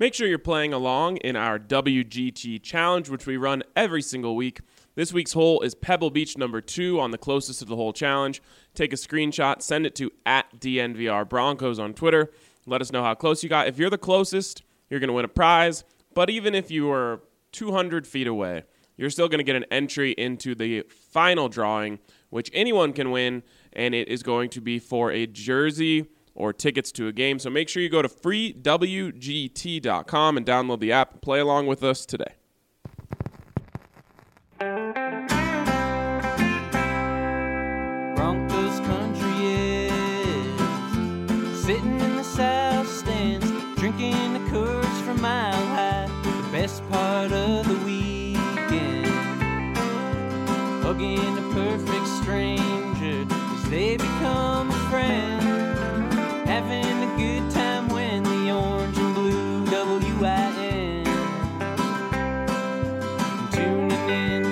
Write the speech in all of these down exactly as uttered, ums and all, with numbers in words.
Make sure you're playing along in our W G T Challenge, which we run every single week. This week's hole is Pebble Beach number two on the Closest to the Hole Challenge. Take a screenshot, send it to at D N V R Broncos on Twitter. Let us know how close you got. If you're the closest, you're going to win a prize. But even if you were two hundred feet away, you're still going to get an entry into the final drawing, which anyone can win, and it is going to be for a jersey or tickets to a game. So make sure you go to free W G T dot com and download the app. Play along with us today. Broncos country is sitting in the south stands, drinking the curds from Mile High, the best part of the weekend, hugging a perfect stranger as they become a friend, having a good time when the orange and blue W I N, tuning in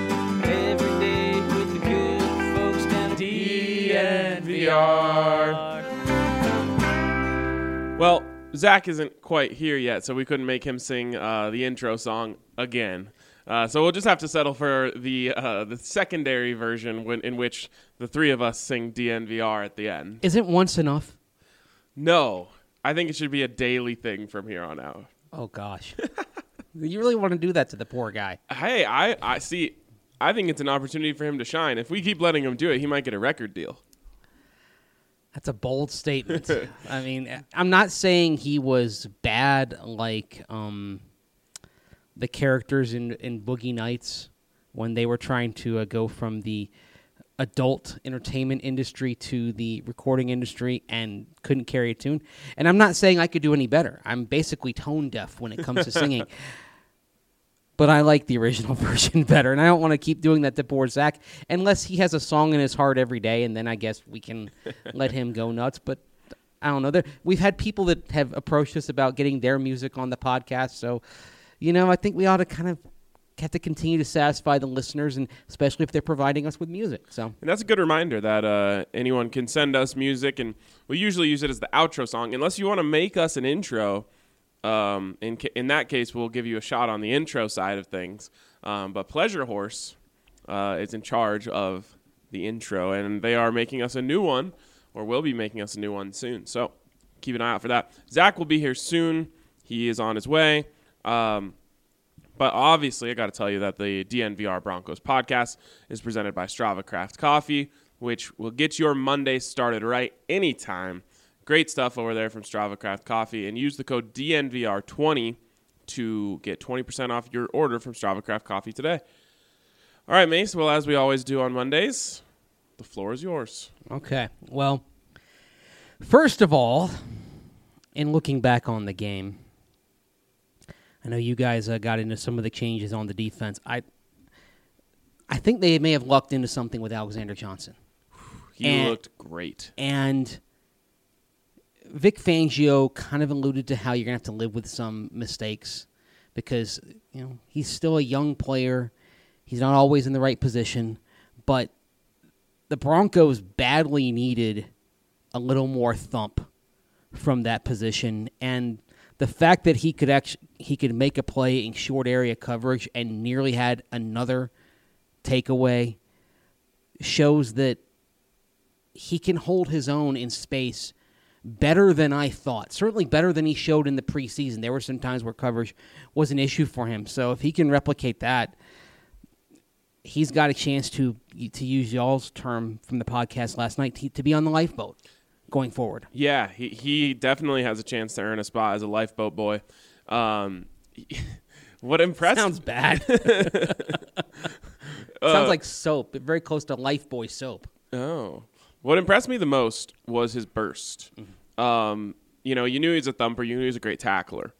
every day with the good folks down at D N V R. Well, Zach isn't quite here yet, so we couldn't make him sing uh, the intro song again. Uh, so we'll just have to settle for the uh, the secondary version when, in which the three of us sing D N V R at the end. Isn't once enough? No. I think it should be a daily thing from here on out. Oh, gosh. You really want to do that to the poor guy. Hey, I, I see. I think it's an opportunity for him to shine. If we keep letting him do it, he might get a record deal. That's a bold statement. I mean, I'm not saying he was bad like... Um, the characters in, in Boogie Nights when they were trying to uh, go from the adult entertainment industry to the recording industry and couldn't carry a tune. And I'm not saying I could do any better. I'm basically tone deaf when it comes to singing. But I like the original version better, and I don't want to keep doing that to poor Zach unless he has a song in his heart every day, and then I guess we can let him go nuts. But I don't know. There, we've had people that have approached us about getting their music on the podcast, so... You know, I think we ought to kind of have to continue to satisfy the listeners, and especially if they're providing us with music. So, and that's a good reminder that uh, anyone can send us music, and we usually use it as the outro song. Unless you want to make us an intro, um, in ca- in that case, we'll give you a shot on the intro side of things. Um, but Pleasure Horse uh, is in charge of the intro, and they are making us a new one, or will be making us a new one soon. So keep an eye out for that. Zach will be here soon. He is on his way. Um, but obviously, I got to tell you that the D N V R Broncos podcast is presented by Strava Craft Coffee, which will get your Monday started right anytime. Great stuff over there from Strava Craft Coffee. And use the code D N V R twenty to get twenty percent off your order from Strava Craft Coffee today. All right, Mace. Well, as we always do on Mondays, the floor is yours. Okay. Well, first of all, in looking back on the game, I know you guys uh, got into some of the changes on the defense. I I think they may have lucked into something with Alexander Johnson. He and, looked great. And Vic Fangio kind of alluded to how you're going to have to live with some mistakes because, you know, he's still a young player. He's not always in the right position. But the Broncos badly needed a little more thump from that position, and the fact that he could actually he could make a play in short area coverage and nearly had another takeaway shows that he can hold his own in space better than I thought. Certainly better than he showed in the preseason. There were some times where coverage was an issue for him. So if he can replicate that, he's got a chance to to use y'all's term from the podcast last night to, to be on the lifeboat going forward. Yeah, he, he definitely has a chance to earn a spot as a lifeboat boy. Um, what impressed... Sounds bad. uh, Sounds like soap, but very close to lifeboy soap. Oh. What impressed me the most was his burst. Mm-hmm. Um, you know, you knew he was a thumper, you knew he was a great tackler.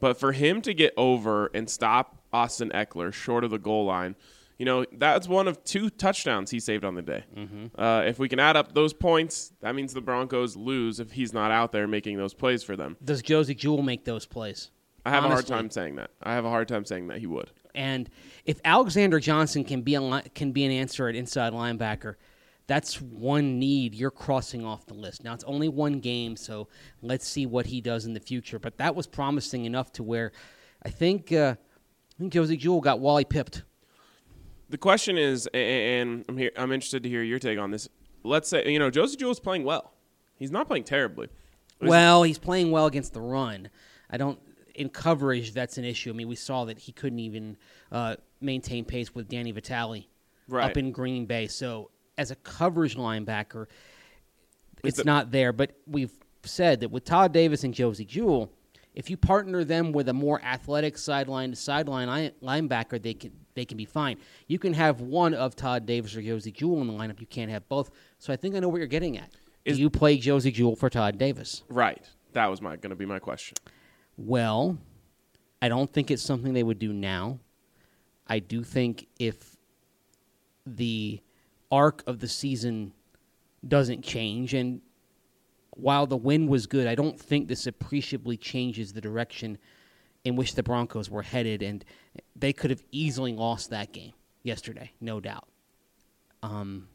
But for him to get over and stop Austin Ekeler short of the goal line, you know, that's one of two touchdowns he saved on the day. Mm-hmm. Uh, if we can add up those points, that means the Broncos lose if he's not out there making those plays for them. Does Josie Jewell make those plays? I have Honestly. a hard time saying that. I have a hard time saying that he would. And if Alexander Johnson can be a li- can be an answer at inside linebacker, that's one need you're crossing off the list. Now, it's only one game, so let's see what he does in the future. But that was promising enough to where I think, uh, I think Josie Jewell got Wally pipped. The question is, and I'm, here, I'm interested to hear your take on this. Let's say, you know, Josie Jewell's playing well. He's not playing terribly. Well, he's playing well against the run. I don't – in coverage, that's an issue. I mean, we saw that he couldn't even uh, maintain pace with Danny Vitale right. up in Green Bay. So as a coverage linebacker, it's the, not there. But we've said that with Todd Davis and Josie Jewell, if you partner them with a more athletic sideline-to-sideline linebacker, they can they can be fine. You can have one of Todd Davis or Josie Jewell in the lineup. You can't have both. So I think I know what you're getting at. Is, do you play Josie Jewell for Todd Davis? Right. That was my going to be my question. Well, I don't think it's something they would do now. I do think if the arc of the season doesn't change, and while the win was good, I don't think this appreciably changes the direction in which the Broncos were headed, and they could have easily lost that game yesterday, no doubt. Um.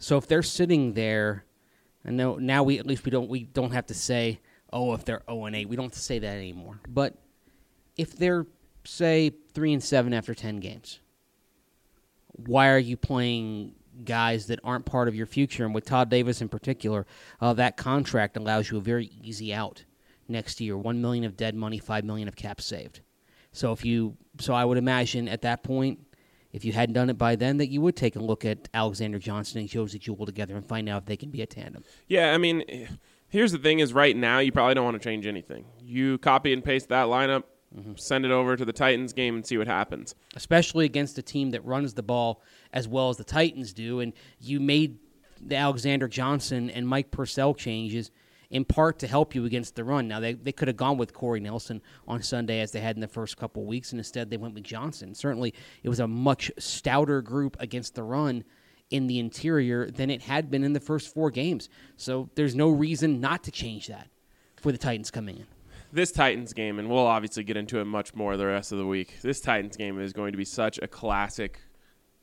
So if they're sitting there, and now, now we at least we don't we don't have to say, oh, if they're oh and eight, we don't have to say that anymore. But if they're, say, three and seven after ten games, why are you playing guys that aren't part of your future? And with Todd Davis in particular, uh, that contract allows you a very easy out next year: one million of dead money, five million of cap saved. So if you, so I would imagine at that point, if you hadn't done it by then, that you would take a look at Alexander Johnson and Josie Jewell together and find out if they can be a tandem. Yeah, I mean, here's the thing is right now you probably don't want to change anything. You copy and paste that lineup, mm-hmm. send it over to the Titans game and see what happens. Especially against a team that runs the ball as well as the Titans do. And you made the Alexander Johnson and Mike Purcell changes in part to help you against the run. Now, they, they could have gone with Corey Nelson on Sunday as they had in the first couple weeks, and instead they went with Johnson. Certainly, it was a much stouter group against the run in the interior than it had been in the first four games. So there's no reason not to change that for the Titans coming in. This Titans game, and we'll obviously get into it much more the rest of the week, this Titans game is going to be such a classic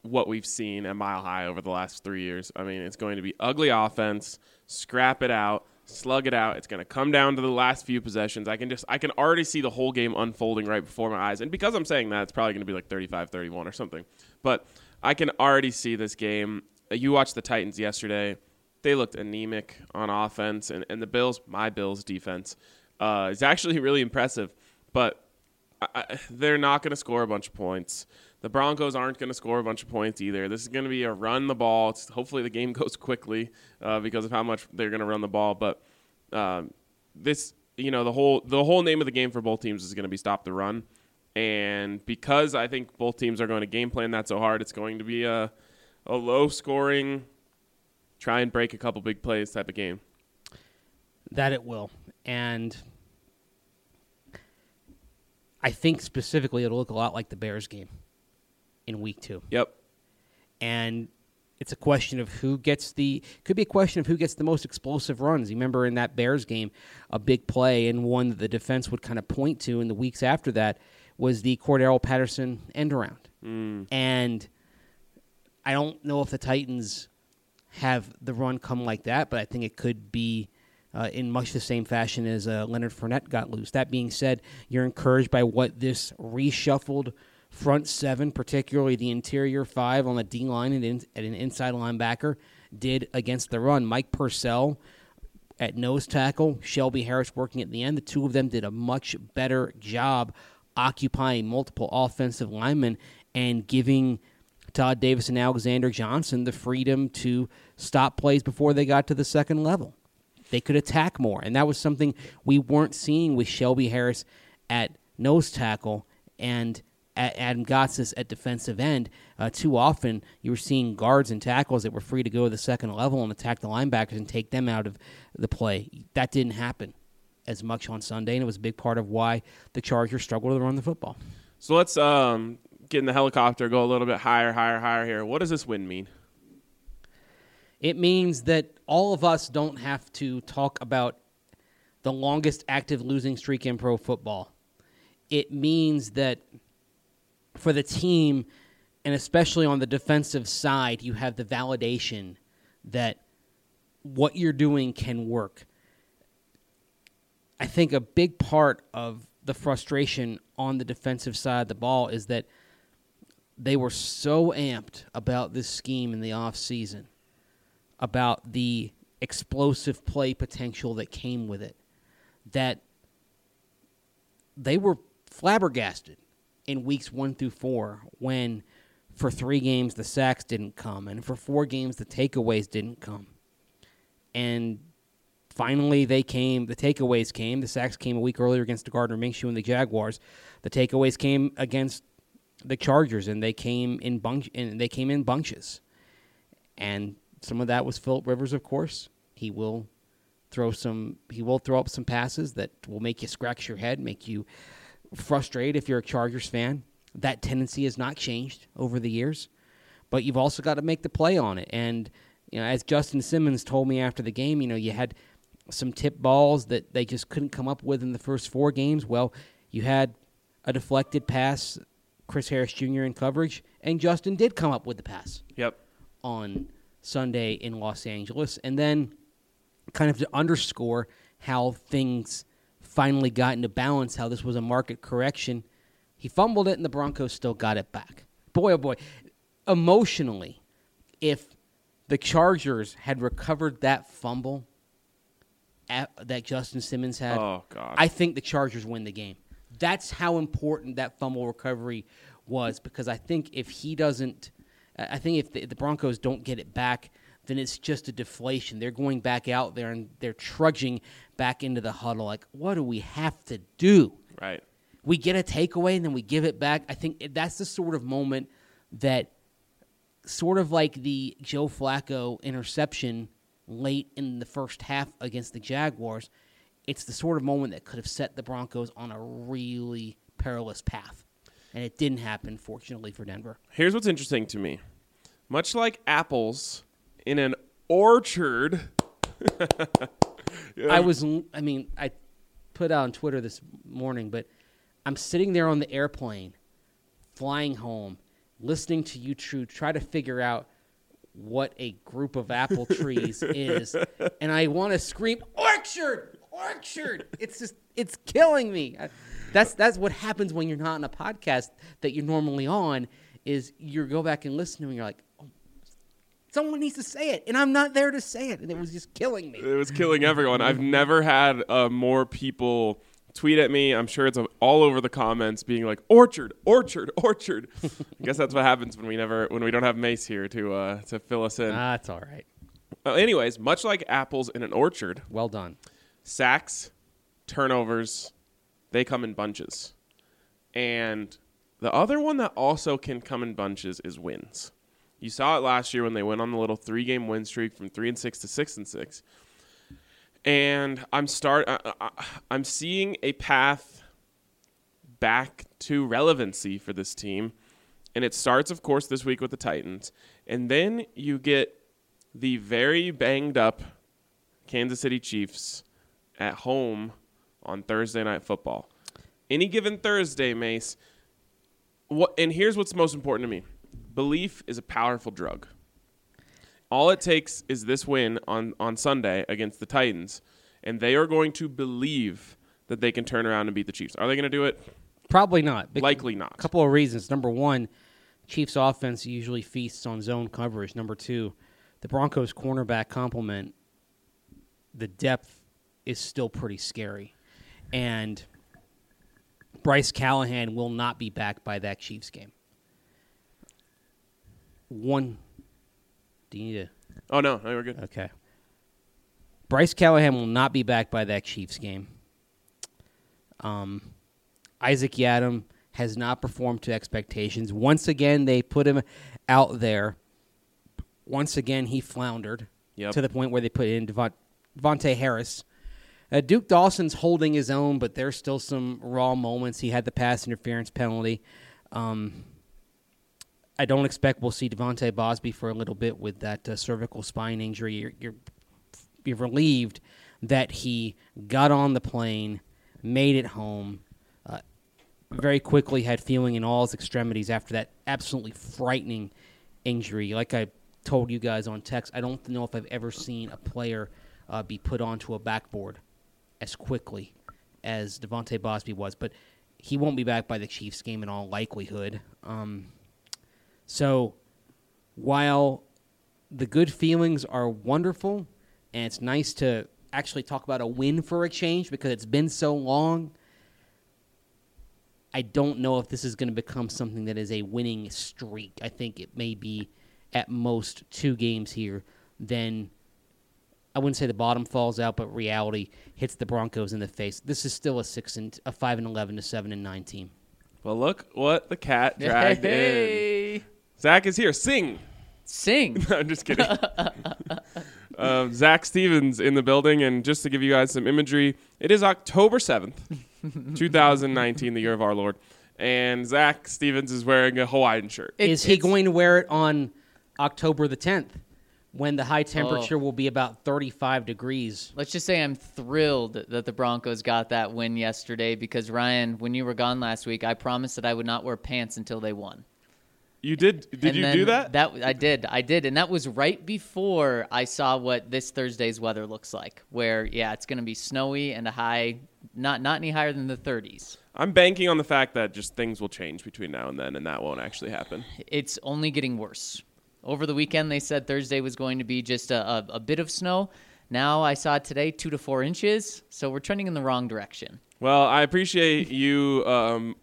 what we've seen at Mile High over the last three years. I mean, it's going to be ugly offense, scrap it out, slug it out. It's going to come down to the last few possessions. I can just, I can already see the whole game unfolding right before my eyes. And because I'm saying that, it's probably going to be like thirty-five thirty-one or something. But I can already see this game. You watched the Titans yesterday. They looked anemic on offense. And, and the Bills, my Bills defense, uh, is actually really impressive. But I, I, they're not going to score a bunch of points. The Broncos aren't going to score a bunch of points either. This is going to be a run the ball. It's, hopefully the game goes quickly uh, because of how much they're going to run the ball. But um, this, you know, the whole the whole name of the game for both teams is going to be stop the run. And because I think both teams are going to game plan that so hard, it's going to be a, a low-scoring, try and break a couple big plays type of game. That it will. And I think specifically it'll look a lot like the Bears game in week two. Yep. And it's a question of who gets the – could be a question of who gets the most explosive runs. You remember in that Bears game, a big play and one that the defense would kind of point to in the weeks after that was the Cordero Patterson end around. Mm. And I don't know if the Titans have the run come like that, but I think it could be uh, in much the same fashion as uh, Leonard Fournette got loose. That being said, you're encouraged by what this reshuffled – front seven, particularly the interior five on the D-line and, in, and an inside linebacker, did against the run. Mike Purcell at nose tackle, Shelby Harris working at the end. The two of them did a much better job occupying multiple offensive linemen and giving Todd Davis and Alexander Johnson the freedom to stop plays before they got to the second level. They could attack more, and that was something we weren't seeing with Shelby Harris at nose tackle and at Adam Gotsis at defensive end. Uh, too often you were seeing guards and tackles that were free to go to the second level and attack the linebackers and take them out of the play. That didn't happen as much on Sunday, and it was a big part of why the Chargers struggled to run the football. So let's um, get in the helicopter, go a little bit higher, higher, higher here. What does this win mean? It means that all of us don't have to talk about the longest active losing streak in pro football. It means that for the team, and especially on the defensive side, you have the validation that what you're doing can work. I think a big part of the frustration on the defensive side of the ball is that they were so amped about this scheme in the offseason, about the explosive play potential that came with it, that they were flabbergasted in weeks one through four when for three games the sacks didn't come and for four games the takeaways didn't come. And finally they came, the takeaways came. The sacks came a week earlier against Gardner Minshew and the Jaguars. The takeaways came against the Chargers, and they came in bunch, and they came in bunches. And some of that was Philip Rivers, of course. He will throw some he will throw up some passes that will make you scratch your head, make you frustrated if you're a Chargers fan. That tendency has not changed over the years. But you've also got to make the play on it. And you know, as Justin Simmons told me after the game, you know, you had some tip balls that they just couldn't come up with in the first four games. Well, you had a deflected pass, Chris Harris Junior in coverage, and Justin did come up with the pass. Yep. On Sunday in Los Angeles. And then kind of to underscore how things finally got into balance, how this was a market correction, he fumbled it and the Broncos still got it back. Boy, oh boy, emotionally, if the Chargers had recovered that fumble at, that Justin Simmons had, oh, God. I think the Chargers win the game. That's how important that fumble recovery was, because I think if he doesn't, I think if the, the Broncos don't get it back, then it's just a deflation. They're going back out there, and they're trudging back into the huddle. Like, what do we have to do? Right. We get a takeaway, and then we give it back. I think that's the sort of moment that sort of like the Joe Flacco interception late in the first half against the Jaguars, it's the sort of moment that could have set the Broncos on a really perilous path. And it didn't happen, fortunately, for Denver. Here's what's interesting to me. Much like apples in an orchard. Yeah. I was, I mean, I put out on Twitter this morning, but I'm sitting there on the airplane, flying home, listening to you two try to figure out what a group of apple trees is. And I want to scream, orchard! Orchard! It's just, it's killing me. I, That's that's what happens when you're not on a podcast that you're normally on, is you go back and listen to them and you're like, oh, someone needs to say it, and I'm not there to say it, and it was just killing me. It was killing everyone. I've never had uh, more people tweet at me. I'm sure it's all over the comments being like, orchard, orchard, orchard. I guess that's what happens when we never when we don't have Mace here to uh, to fill us in. Ah, it's all right. Uh, anyways, much like apples in an orchard. Well done. Sacks, turnovers. They come in bunches. And the other one that also can come in bunches is wins. You saw it last year when they went on the little three-game win streak from three and six to six and six. And I'm start. I, I, I'm seeing a path back to relevancy for this team. And it starts, of course, this week with the Titans. And then you get the very banged-up Kansas City Chiefs at home on Thursday Night Football. Any given Thursday, Mace, what, and here's what's most important to me. Belief is a powerful drug. All it takes is this win on, on Sunday against the Titans, and they are going to believe that they can turn around and beat the Chiefs. Are they going to do it? Probably not. Likely not. A couple of reasons. Number one, Chiefs offense usually feasts on zone coverage. Number two, the Broncos cornerback complement, the depth is still pretty scary. And Bryce Callahan will not be back by that Chiefs game. One. Do you need to? Oh, no. No, we're good. Okay. Bryce Callahan will not be back by that Chiefs game. Um, Isaac Yiadom has not performed to expectations. Once again, they put him out there. Once again, he floundered yep. to the point where they put in Devont- Devontae Harris. Uh, Duke Dawson's holding his own, but there's still some raw moments. He had the pass interference penalty. Um, I don't expect we'll see Devontae Bosby for a little bit with that uh, cervical spine injury. You're, you're, you're relieved that he got on the plane, made it home. Uh, very quickly had feeling in all his extremities after that absolutely frightening injury. Like I told you guys on text, I don't know if I've ever seen a player uh, be put onto a backboard as quickly as Devontae Bosby was. But he won't be back by the Chiefs game in all likelihood. Um, so while the good feelings are wonderful, and it's nice to actually talk about a win for a change because it's been so long, I don't know if this is going to become something that is a winning streak. I think it may be at most two games here. Then I wouldn't say the bottom falls out, but reality hits the Broncos in the face. This is still a six and a five and eleven to seven and nine team. Well, look what the cat dragged hey. in. Zach is here. Sing, sing. No, I'm just kidding. uh, Zach Stevens in the building, and just to give you guys some imagery, it is October seventh. two thousand nineteen, the year of our Lord. And Zach Stevens is wearing a Hawaiian shirt. It, is he going to wear it on October the tenth when the high temperature oh. will be about thirty-five degrees? Let's just say I'm thrilled that the Broncos got that win yesterday because, Ryan, when you were gone last week, I promised that I would not wear pants until they won. You did? Did and you do that? That I did. I did. And that was right before I saw what this Thursday's weather looks like, where, yeah, it's going to be snowy and a high – Not not any higher than the thirties. I'm banking on the fact that just things will change between now and then, and that won't actually happen. It's only getting worse. Over the weekend, they said Thursday was going to be just a, a, a bit of snow. Now I saw today two to four inches, so we're trending in the wrong direction. Well, I appreciate you um,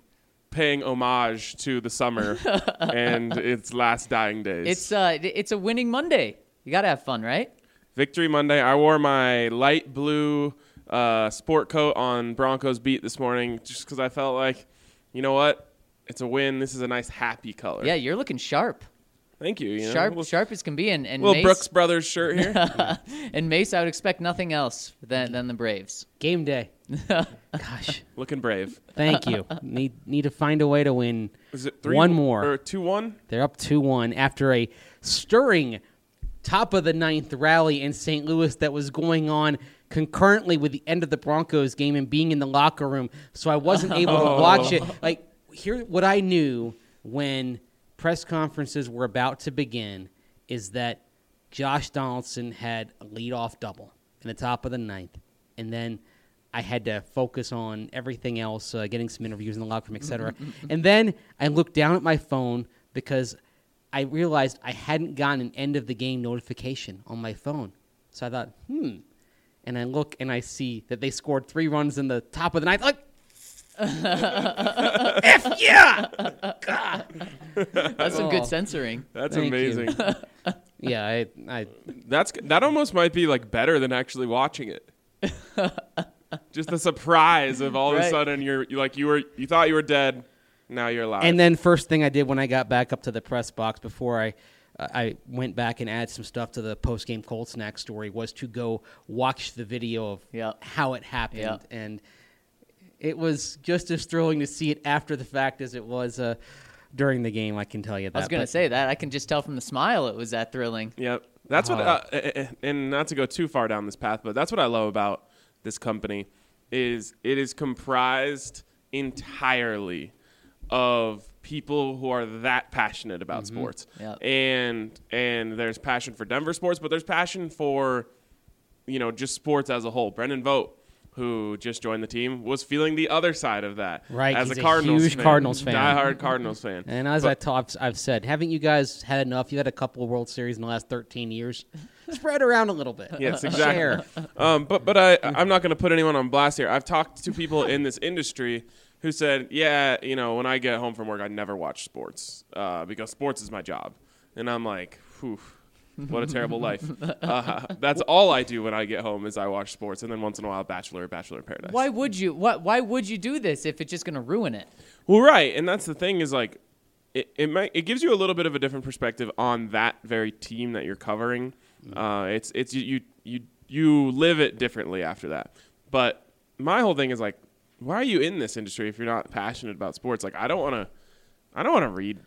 paying homage to the summer and its last dying days. It's uh, it's a winning Monday. You got to have fun, right? Victory Monday. I wore my light blue Uh, sport coat on Broncos beat this morning just because I felt like, you know what, it's a win. This is a nice happy color. Yeah, you're looking sharp. Thank you. you sharp, know, little, sharp as can be. And, and little Mace, Brooks Brothers shirt here. And Mace, I would expect nothing else than than the Braves. Game day. Gosh, looking brave. Thank you. Need need to find a way to win. Is it three one more or two one? They're up two one after a stirring top of the ninth rally in Saint Louis that was going on concurrently with the end of the Broncos game and being in the locker room, so I wasn't able to watch it. Like, here, what I knew when press conferences were about to begin is that Josh Donaldson had a leadoff double in the top of the ninth, and then I had to focus on everything else, uh, getting some interviews in the locker room, et cetera. And then I looked down at my phone because I realized I hadn't gotten an end of the game notification on my phone, so I thought, hmm. And I look and I see that they scored three runs in the top of the ninth. Look, F yeah! God. That's some oh, good censoring. That's Thank amazing. yeah, I, I. That's that almost might be like better than actually watching it. Just the surprise of all right. of a sudden you're, you're like you were you thought you were dead, now you're alive. And then first thing I did when I got back up to the press box before I. I went back and added some stuff to the post-game cold snack story was to go watch the video of yep. how it happened. Yep. And it was just as thrilling to see it after the fact as it was uh, during the game, I can tell you that. I was going to say that. I can just tell from the smile it was that thrilling. Yep. That's oh. what, uh, and not to go too far down this path, but that's what I love about this company is it is comprised entirely of people who are that passionate about mm-hmm. sports, yep. and and there's passion for Denver sports, but there's passion for, you know, just sports as a whole. Brendan Vogt, who just joined the team, was feeling the other side of that, right? As He's a Cardinals, a huge fan, Cardinals fan, diehard Cardinals fan. And as but, I talked, I've said, haven't you guys had enough? You had a couple of World Series in the last thirteen years. Spread around a little bit. Yes, exactly. um, but but I I'm not going to put anyone on blast here. I've talked to people in this industry who said, yeah, you know, when I get home from work, I never watch sports uh, because sports is my job. And I'm like, whew, what a terrible life. Uh, that's all I do when I get home is I watch sports, and then once in a while, Bachelor, Bachelor in Paradise. Why would you? Why, why would you do this if it's just going to ruin it? Well, right, and that's the thing is like it it, might, it gives you a little bit of a different perspective on that very team that you're covering. Mm-hmm. Uh, it's it's you, you you you live it differently after that. But my whole thing is like, why are you in this industry if you're not passionate about sports? Like, I don't want to, I don't want to read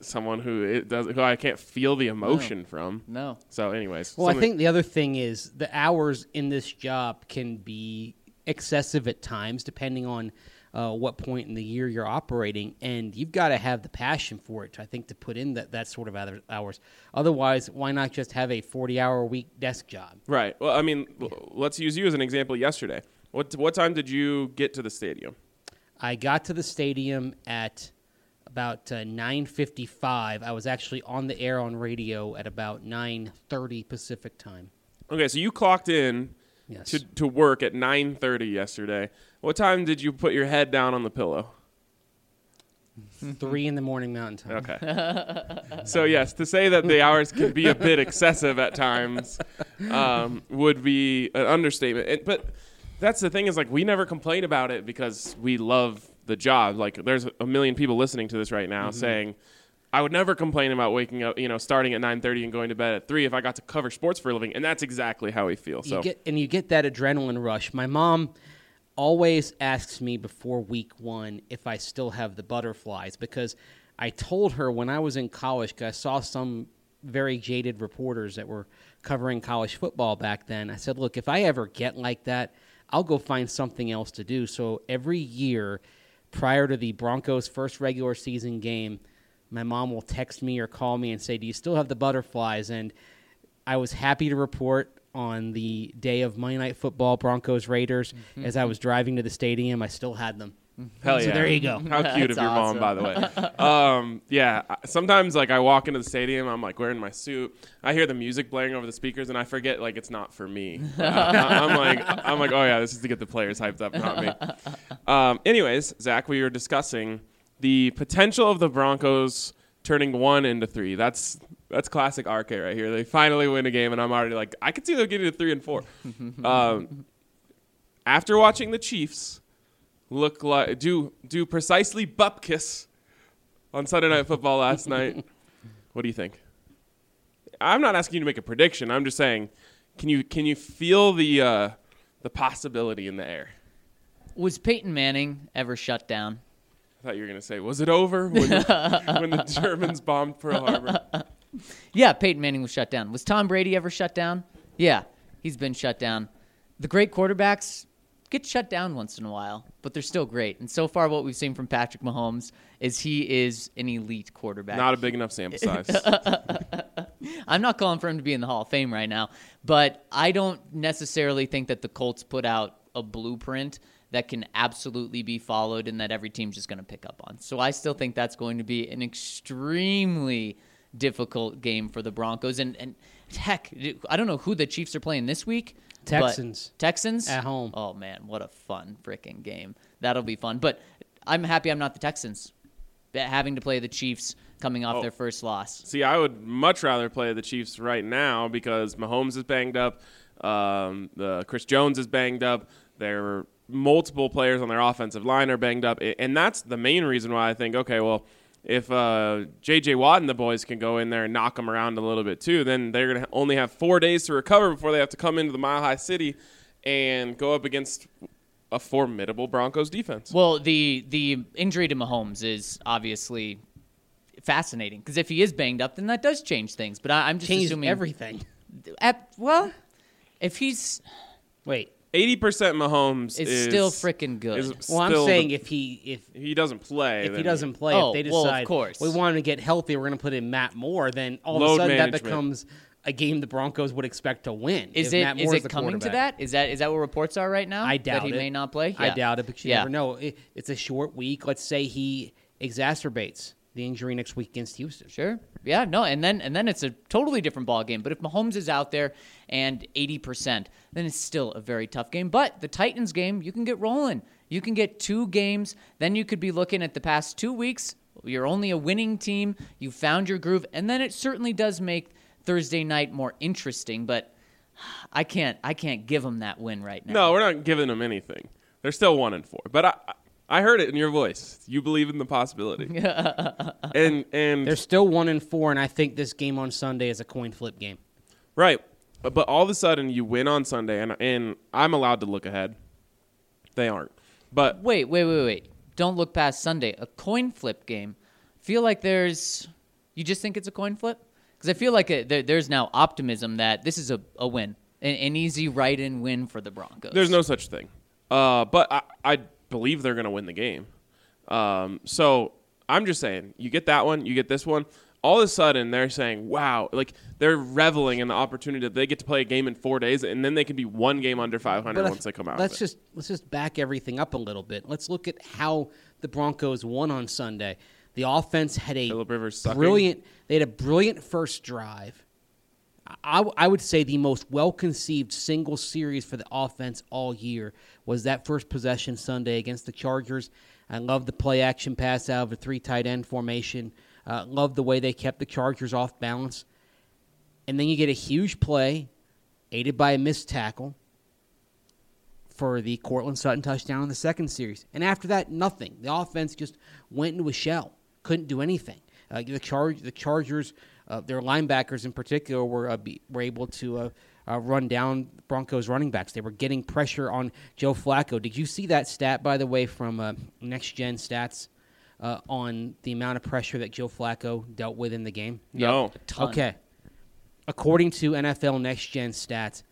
someone who it does who I can't feel the emotion no. from. No. So, anyways. Well, I think the other thing is the hours in this job can be excessive at times, depending on uh, what point in the year you're operating, and you've got to have the passion for it, I think, to put in that, that sort of hours. Otherwise, why not just have a forty-hour-a-week desk job? Right. Well, I mean, yeah. let's use you as an example yesterday. What what time did you get to the stadium? I got to the stadium at about uh, nine fifty-five. I was actually on the air on radio at about nine thirty Pacific time. Okay, so you clocked in yes. to, to work at nine thirty yesterday. What time did you put your head down on the pillow? Three in the morning Mountain Time. Okay. So, yes, to say that the hours can be a bit excessive at times um, would be an understatement. It, but that's the thing is, like, we never complain about it because we love the job. Like, there's a million people listening to this right now mm-hmm. saying, I would never complain about waking up, you know, starting at nine thirty and going to bed at three if I got to cover sports for a living. And that's exactly how we feel. So, you get, and you get that adrenaline rush. My mom always asks me before week one if I still have the butterflies, because I told her when I was in college, because I saw some very jaded reporters that were covering college football back then. I said, look, if I ever get like that, I'll go find something else to do. So every year prior to the Broncos' first regular season game, my mom will text me or call me and say, do you still have the butterflies? And I was happy to report on the day of Monday Night Football, Broncos Raiders, mm-hmm. as I was driving to the stadium, I still had them. Hell yeah. So there you go. How cute of your awesome. Mom, by the way. um, yeah, sometimes like I walk into the stadium, I'm like wearing my suit. I hear the music blaring over the speakers, and I forget like it's not for me. Uh, I'm like, I'm like, oh yeah, this is to get the players hyped up, not me. Um, anyways, Zach, we were discussing the potential of the Broncos turning one into three. That's that's classic R K right here. They finally win a game, and I'm already like, I could see them getting to three and four. um, after watching the Chiefs look like do do precisely bupkis on Sunday Night Football last night, what do you think? I'm not asking you to make a prediction. I'm just saying, can you can you feel the uh, the possibility in the air? Was Peyton Manning ever shut down? I thought you were going to say, was it over when, when the Germans bombed Pearl Harbor? Yeah, Peyton Manning was shut down. Was Tom Brady ever shut down? Yeah, he's been shut down. The great quarterbacks get shut down once in a while, but they're still great. And so far what we've seen from Patrick Mahomes is he is an elite quarterback. Not a big enough sample size. I'm not calling for him to be in the Hall of Fame right now, but I don't necessarily think that the Colts put out a blueprint that can absolutely be followed and that every team's just going to pick up on. So I still think that's going to be an extremely difficult game for the Broncos. And, and heck, I don't know who the Chiefs are playing this week. Texans. Texans? At home. Oh, man, what a fun freaking game. That'll be fun. But I'm happy I'm not the Texans, having to play the Chiefs coming off oh. their first loss. See, I would much rather play the Chiefs right now because Mahomes is banged up. Um, uh, Chris Jones is banged up. They're – multiple players on their offensive line are banged up, and that's the main reason why I think, okay, well, if uh, J J. Watt and the boys can go in there and knock them around a little bit too, then they're going to only have four days to recover before they have to come into the Mile High City and go up against a formidable Broncos defense. Well, the, the injury to Mahomes is obviously fascinating because if he is banged up, then that does change things. But I, I'm just Changed assuming everything. At, well, if he's wait. eighty percent Mahomes is, is still freaking good. Well, still I'm saying the, if he if, if he doesn't play, if he doesn't play, oh, if they decide well, of course. we want him to get healthy, we're going to put in Matt Moore, then all Load of a sudden management. that becomes a game the Broncos would expect to win. Is it Matt is it coming to that? Is that is that what reports are right now? I doubt that he it. may not play. Yeah. I doubt it, but you yeah. never know. It, it's a short week. Let's say he exacerbates the injury next week against Houston. Sure. Yeah, no, and then and then it's a totally different ball game. But if Mahomes is out there and eighty percent, then it's still a very tough game. But the Titans game, you can get rolling. You can get two games. Then you could be looking at the past two weeks. You're only a winning team. You found your groove. And then it certainly does make Thursday night more interesting. But I can't I can't give them that win right now. No, we're not giving them anything. They're still one and four. But I... I I heard it in your voice. You believe in the possibility. and and they're still one and four, and I think this game on Sunday is a coin flip game. Right, but, but all of a sudden you win on Sunday, and and I'm allowed to look ahead. They aren't. But wait, wait, wait, wait! Don't look past Sunday. A coin flip game. Feel like there's. You just think it's a coin flip? Because I feel like a, there, there's now optimism that this is a a win, an, an easy write-in win for the Broncos. There's no such thing. Uh, but I. I believe they're going to win the game. Um, so I'm just saying, you get that one, you get this one. All of a sudden, they're saying, wow, like they're reveling in the opportunity that they get to play a game in four days, and then they can be one game under five hundred once they come out. Let's just let's just back everything up a little bit. Let's look at how the Broncos won on Sunday. The offense had a brilliant. They had a brilliant first drive. I, I would say the most well-conceived single series for the offense all year was that first possession Sunday against the Chargers. I love the play-action pass out of a three-tight end formation. Uh, love the way they kept the Chargers off balance. And then you get a huge play, aided by a missed tackle, for the Cortland Sutton touchdown in the second series. And after that, nothing. The offense just went into a shell. Couldn't do anything. Uh, the, Charge, the Chargers... Uh, their linebackers in particular were uh, be, were able to uh, uh, run down Broncos running backs. They were getting pressure on Joe Flacco. Did you see that stat, by the way, from uh, Next Gen Stats uh, on the amount of pressure that Joe Flacco dealt with in the game? No. Yep. Okay. According to N F L Next Gen Stats,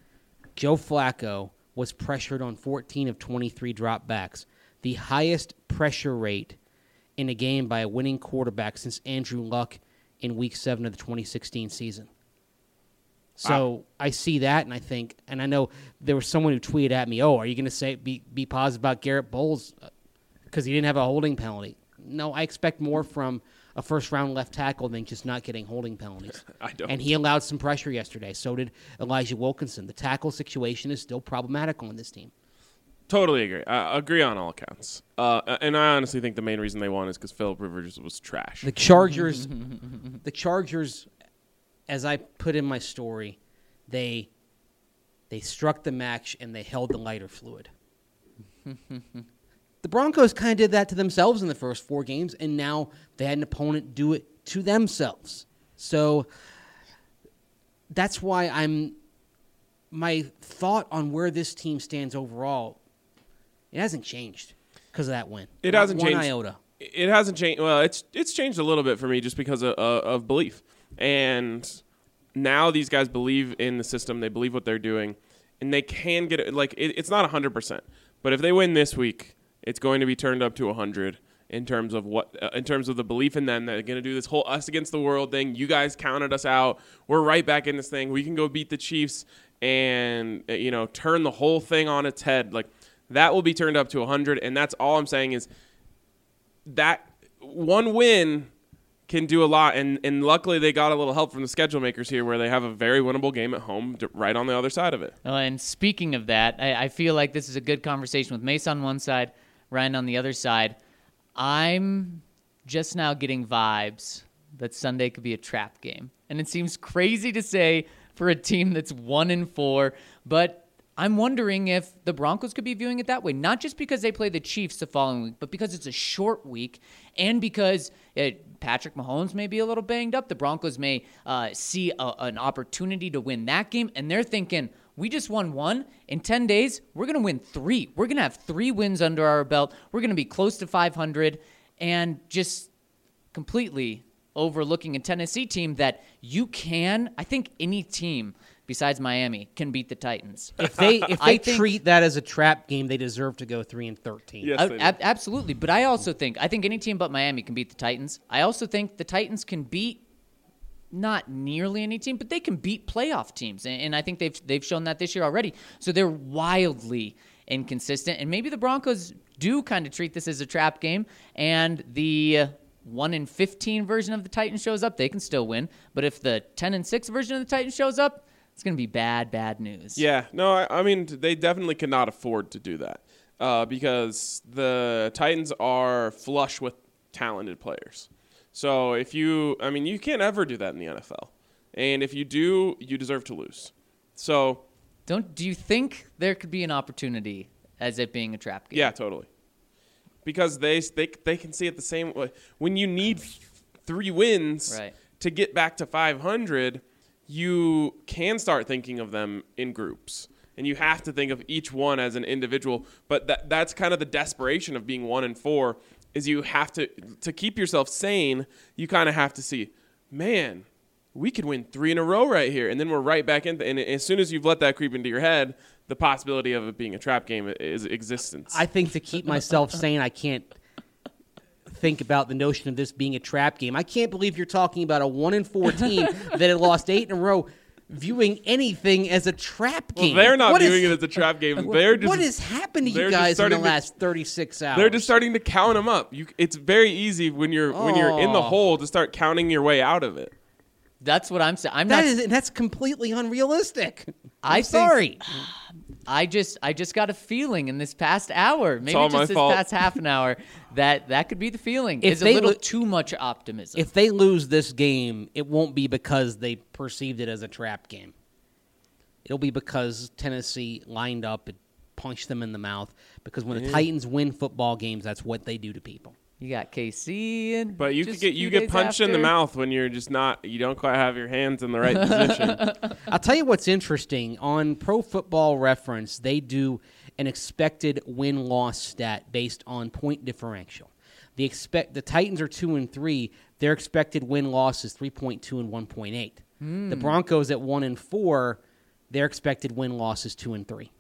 Joe Flacco was pressured on fourteen of twenty-three dropbacks, the highest pressure rate in a game by a winning quarterback since Andrew Luck in week seven of the twenty sixteen season. So wow. I see that, and I think, and I know there was someone who tweeted at me, oh, are you going to say be, be positive about Garrett Bowles because he didn't have a holding penalty? No, I expect more from a first-round left tackle than just not getting holding penalties. I don't. And he allowed some pressure yesterday. So did Elijah Wilkinson. The tackle situation is still problematical on this team. Totally agree. I agree on all accounts. Uh, and I honestly think the main reason they won is because Philip Rivers was trash. The Chargers, the Chargers, as I put in my story, they they struck the match and they held the lighter fluid. The Broncos kind of did that to themselves in the first four games, and now they had an opponent do it to themselves. So that's why I'm my thought on where this team stands overall. It hasn't changed because of that win. It hasn't changed. One iota. It hasn't changed. Well, it's it's changed a little bit for me just because of, uh, of belief. And now these guys believe in the system. They believe what they're doing. And they can get it. Like, it, it's not one hundred percent. But if they win this week, it's going to be turned up to one hundred in terms of what, uh, in terms of the belief in them. They're going to do this whole us against the world thing. You guys counted us out. We're right back in this thing. We can go beat the Chiefs and, you know, turn the whole thing on its head. Like, that will be turned up to one hundred, and that's all I'm saying is that one win can do a lot, and, and luckily they got a little help from the schedule makers here where they have a very winnable game at home to, right on the other side of it. Well, and speaking of that, I, I feel like this is a good conversation with Mace on one side, Ryan on the other side. I'm just now getting vibes that Sunday could be a trap game, and it seems crazy to say for a team that's one and four, but I'm wondering if the Broncos could be viewing it that way, not just because they play the Chiefs the following week, but because it's a short week and because it, Patrick Mahomes may be a little banged up. The Broncos may uh, see a, an opportunity to win that game, and they're thinking, we just won one. In ten days, we're going to win three. We're going to have three wins under our belt. We're going to be close to five hundred, and just completely overlooking a Tennessee team that you can, I think any team besides Miami, can beat the Titans. If they if they treat that as a trap game, they deserve to go three and thirteen. Yes, I, ab- absolutely. But I also think I think any team but Miami can beat the Titans. I also think the Titans can beat not nearly any team, but they can beat playoff teams, and, and I think they've they've shown that this year already. So they're wildly inconsistent, and maybe the Broncos do kind of treat this as a trap game, and the Uh, one and fifteen version of the Titans shows up, they can still win. But if the ten and six version of the Titans shows up, it's going to be bad, bad news. Yeah. No, I, I mean, they definitely cannot afford to do that uh, because the Titans are flush with talented players. So if you – I mean, you can't ever do that in the N F L. And if you do, you deserve to lose. So – don't do you think there could be an opportunity as it being a trap game? Yeah, totally. Because they they, they can see it the same way. When you need three wins right. to get back to five hundred – you can start thinking of them in groups, and you have to think of each one as an individual. But that that's kind of the desperation of being one and four is you have to, to keep yourself sane. You kind of have to see, man, we could win three in a row right here. And then we're right back in. And as soon as you've let that creep into your head, the possibility of it being a trap game is existence. I think to keep myself sane, I can't think about the notion of this being a trap game. I can't believe you're talking about a one and four team that had lost eight in a row viewing anything as a trap game. Well, they're not what viewing is, it as a trap game. They're just, what has happened to you guys in the last to, thirty-six hours? They're just starting to count them up. You, it's very easy when you're oh. when you're in the hole to start counting your way out of it. That's what I'm saying. I'm that not. Is, that's completely unrealistic. I'm I sorry. Think, I just I just got a feeling in this past hour, maybe just this fault. past half an hour, that that could be the feeling. It's a little lo- too much optimism. If they lose this game, it won't be because they perceived it as a trap game. It'll be because Tennessee lined up and punched them in the mouth. Because when yeah. the Titans win football games, that's what they do to people. You got K C and but you could get you get punched after. in the mouth when you're just not you don't quite have your hands in the right position. I'll tell you what's interesting. On Pro Football Reference, they do an expected win-loss stat based on point differential. The expect the Titans are two and three. Their expected win-loss is three point two and one point eight. Mm. The Broncos at one and four. Their expected win-loss is two and three.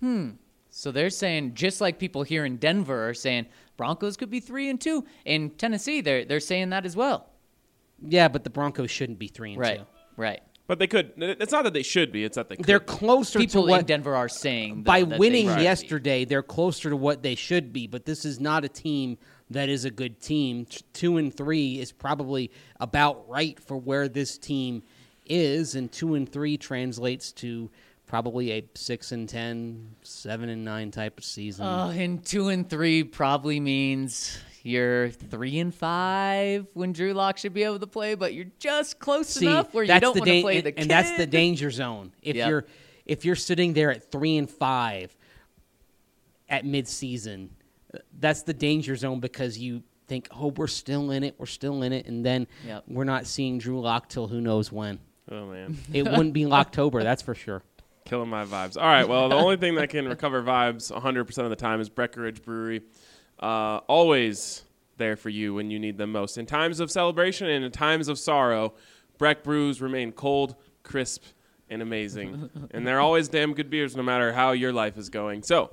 Hmm. So they're saying, just like people here in Denver are saying, Broncos could be three and two. In Tennessee, they're they're saying that as well. Yeah, but the Broncos shouldn't be three and right. two. Right. But they could. It's not that they should be. It's that they could. They're closer people to what in Denver are saying. Though, by that winning they yesterday, be. They're closer to what they should be. But this is not a team that is a good team. Two and three is probably about right for where this team is, and two and three translates to probably a six and ten, seven and nine type of season. Oh, and two and three probably means you're three and five when Drew Lock should be able to play, but you're just close See, enough where you don't want to da- play and, the kid. And that's the danger zone. If yep. you're if you're sitting there at three and five at midseason, that's the danger zone because you think, oh, we're still in it, we're still in it, and then yep. we're not seeing Drew Lock till who knows when. Oh man, it wouldn't be Locktober, that's for sure. Killing my vibes. All right, well, the only thing that can recover vibes one hundred percent of the time is Breckenridge Brewery. Uh, always there for you when you need them most. In times of celebration and in times of sorrow, Breck brews remain cold, crisp, and amazing. And they're always damn good beers no matter how your life is going. So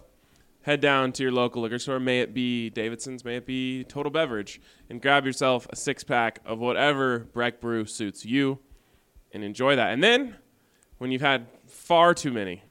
head down to your local liquor store. May it be Davidson's, may it be Total Beverage. And grab yourself a six-pack of whatever Breck brew suits you and enjoy that. And then when you've had far too many,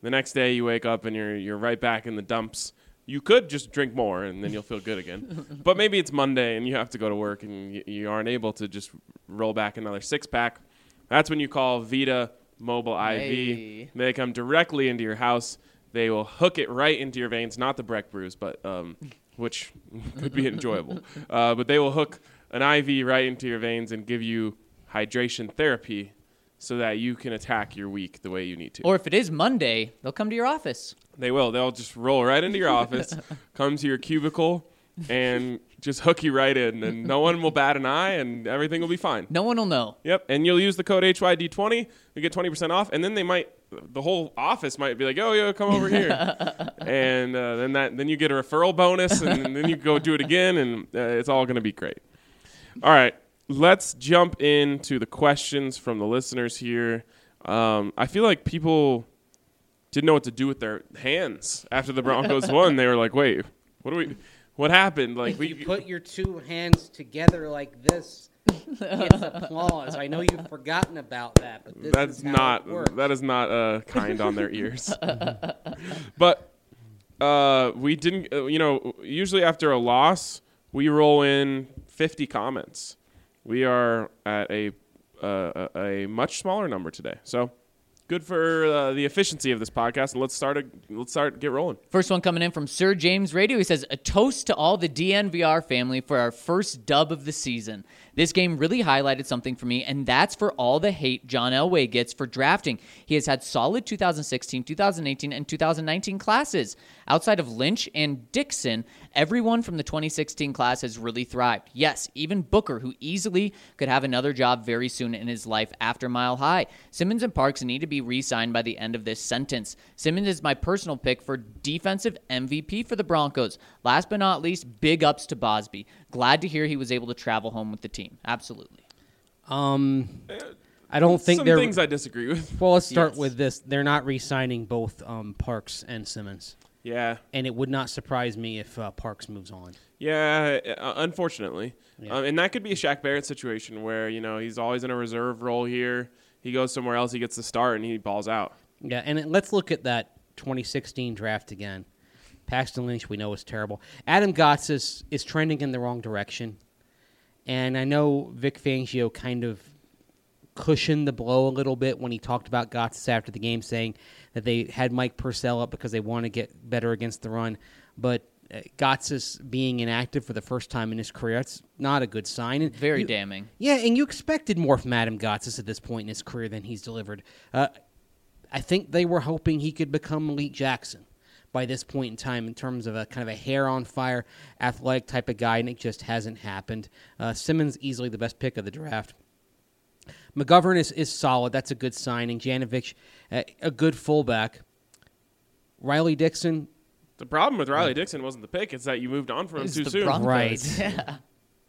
the next day you wake up and you're you're right back in the dumps. You could just drink more and then you'll feel good again. But maybe it's Monday and you have to go to work and you, you aren't able to just roll back another six-pack. That's when you call Vita Mobile hey. I V. They come directly into your house. They will hook it right into your veins. Not the Breck brews, but um, which could be enjoyable. Uh, but they will hook an I V right into your veins and give you hydration therapy, so that you can attack your week the way you need to. Or if it is Monday, they'll come to your office. They will. They'll just roll right into your office, come to your cubicle, and just hook you right in. And no one will bat an eye, and everything will be fine. No one will know. Yep. And you'll use the code H Y D twenty. You get twenty percent off. And then they might, the whole office might be like, oh, yo, come over here. and uh, then that, then you get a referral bonus, and, and then you go do it again, and uh, it's all going to be great. All right. Let's jump into the questions from the listeners here. Um, I feel like people didn't know what to do with their hands after the Broncos won. They were like, "Wait, what do we? What happened?" Like, if we you put your two hands together like this, it's applause. I know you've forgotten about that, but this that's is how not it works. That is not uh, kind on their ears. But uh, we didn't. Uh, you know, usually after a loss, we roll in fifty comments. We are at a uh, a much smaller number today, so good for uh, the efficiency of this podcast. And let's start. A, let's start. Get rolling. First one coming in from Sir James Radio. He says, "A toast to all the D N V R family for our first dub of the season. This game really highlighted something for me, and that's for all the hate John Elway gets for drafting. He has had solid two thousand sixteen, two thousand eighteen, and two thousand nineteen classes. Outside of Lynch and Dixon, everyone from the twenty sixteen class has really thrived. Yes, even Booker, who easily could have another job very soon in his life after Mile High. Simmons and Parks need to be re-signed by the end of this sentence. Simmons is my personal pick for defensive M V P for the Broncos. Last but not least, big ups to Bosby. Glad to hear he was able to travel home with the team." Absolutely. Um, I don't think Some they're... Some things I disagree with. Well, let's start yes. with this. They're not re-signing both um, Parks and Simmons. Yeah. And it would not surprise me if uh, Parks moves on. Yeah, uh, unfortunately. Yeah. Um, and that could be a Shaq Barrett situation where, you know, he's always in a reserve role here. He goes somewhere else, he gets the start, and he balls out. Yeah, and let's look at that twenty sixteen draft again. Paxton Lynch, we know, is terrible. Adam Gotsis is, is trending in the wrong direction. And I know Vic Fangio kind of cushioned the blow a little bit when he talked about Gotsis after the game, saying that they had Mike Purcell up because they want to get better against the run. But uh, Gotsis being inactive for the first time in his career, that's not a good sign. And Very you, damning. Yeah, and you expected more from Adam Gotsis at this point in his career than he's delivered. Uh, I think they were hoping he could become Malik Jackson by this point in time in terms of a kind of a hair-on-fire athletic type of guy, and it just hasn't happened. Uh, Simmons, easily the best pick of the draft. McGovern is, is solid. That's a good signing. Janovich, uh, a good fullback. Riley Dixon. The problem with Riley uh, Dixon wasn't the pick. It's that you moved on from him too soon. Broncos. Right. Yeah.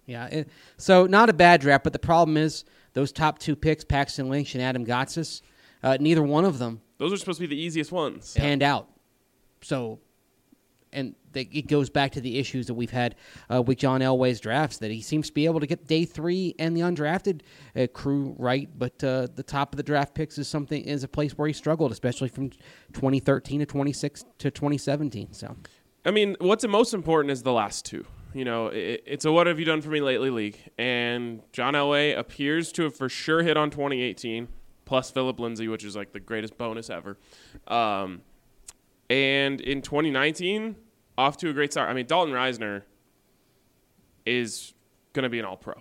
yeah. It, so not a bad draft, but the problem is those top two picks, Paxton Lynch and Adam Gotsis, uh, neither one of them. Those are supposed to be the easiest ones. Panned yeah. out. So, and the, it goes back to the issues that we've had uh, with John Elway's drafts, that he seems to be able to get day three and the undrafted uh, crew right, but uh, the top of the draft picks is something is a place where he struggled, especially from twenty thirteen to twenty-six to twenty seventeen. So, I mean, what's most important is the last two. You know, it, it's a what have you done for me lately league, and John Elway appears to have for sure hit on twenty eighteen, plus Philip Lindsay, which is like the greatest bonus ever. Um, And in twenty nineteen, off to a great start. I mean, Dalton Risner is going to be an all-pro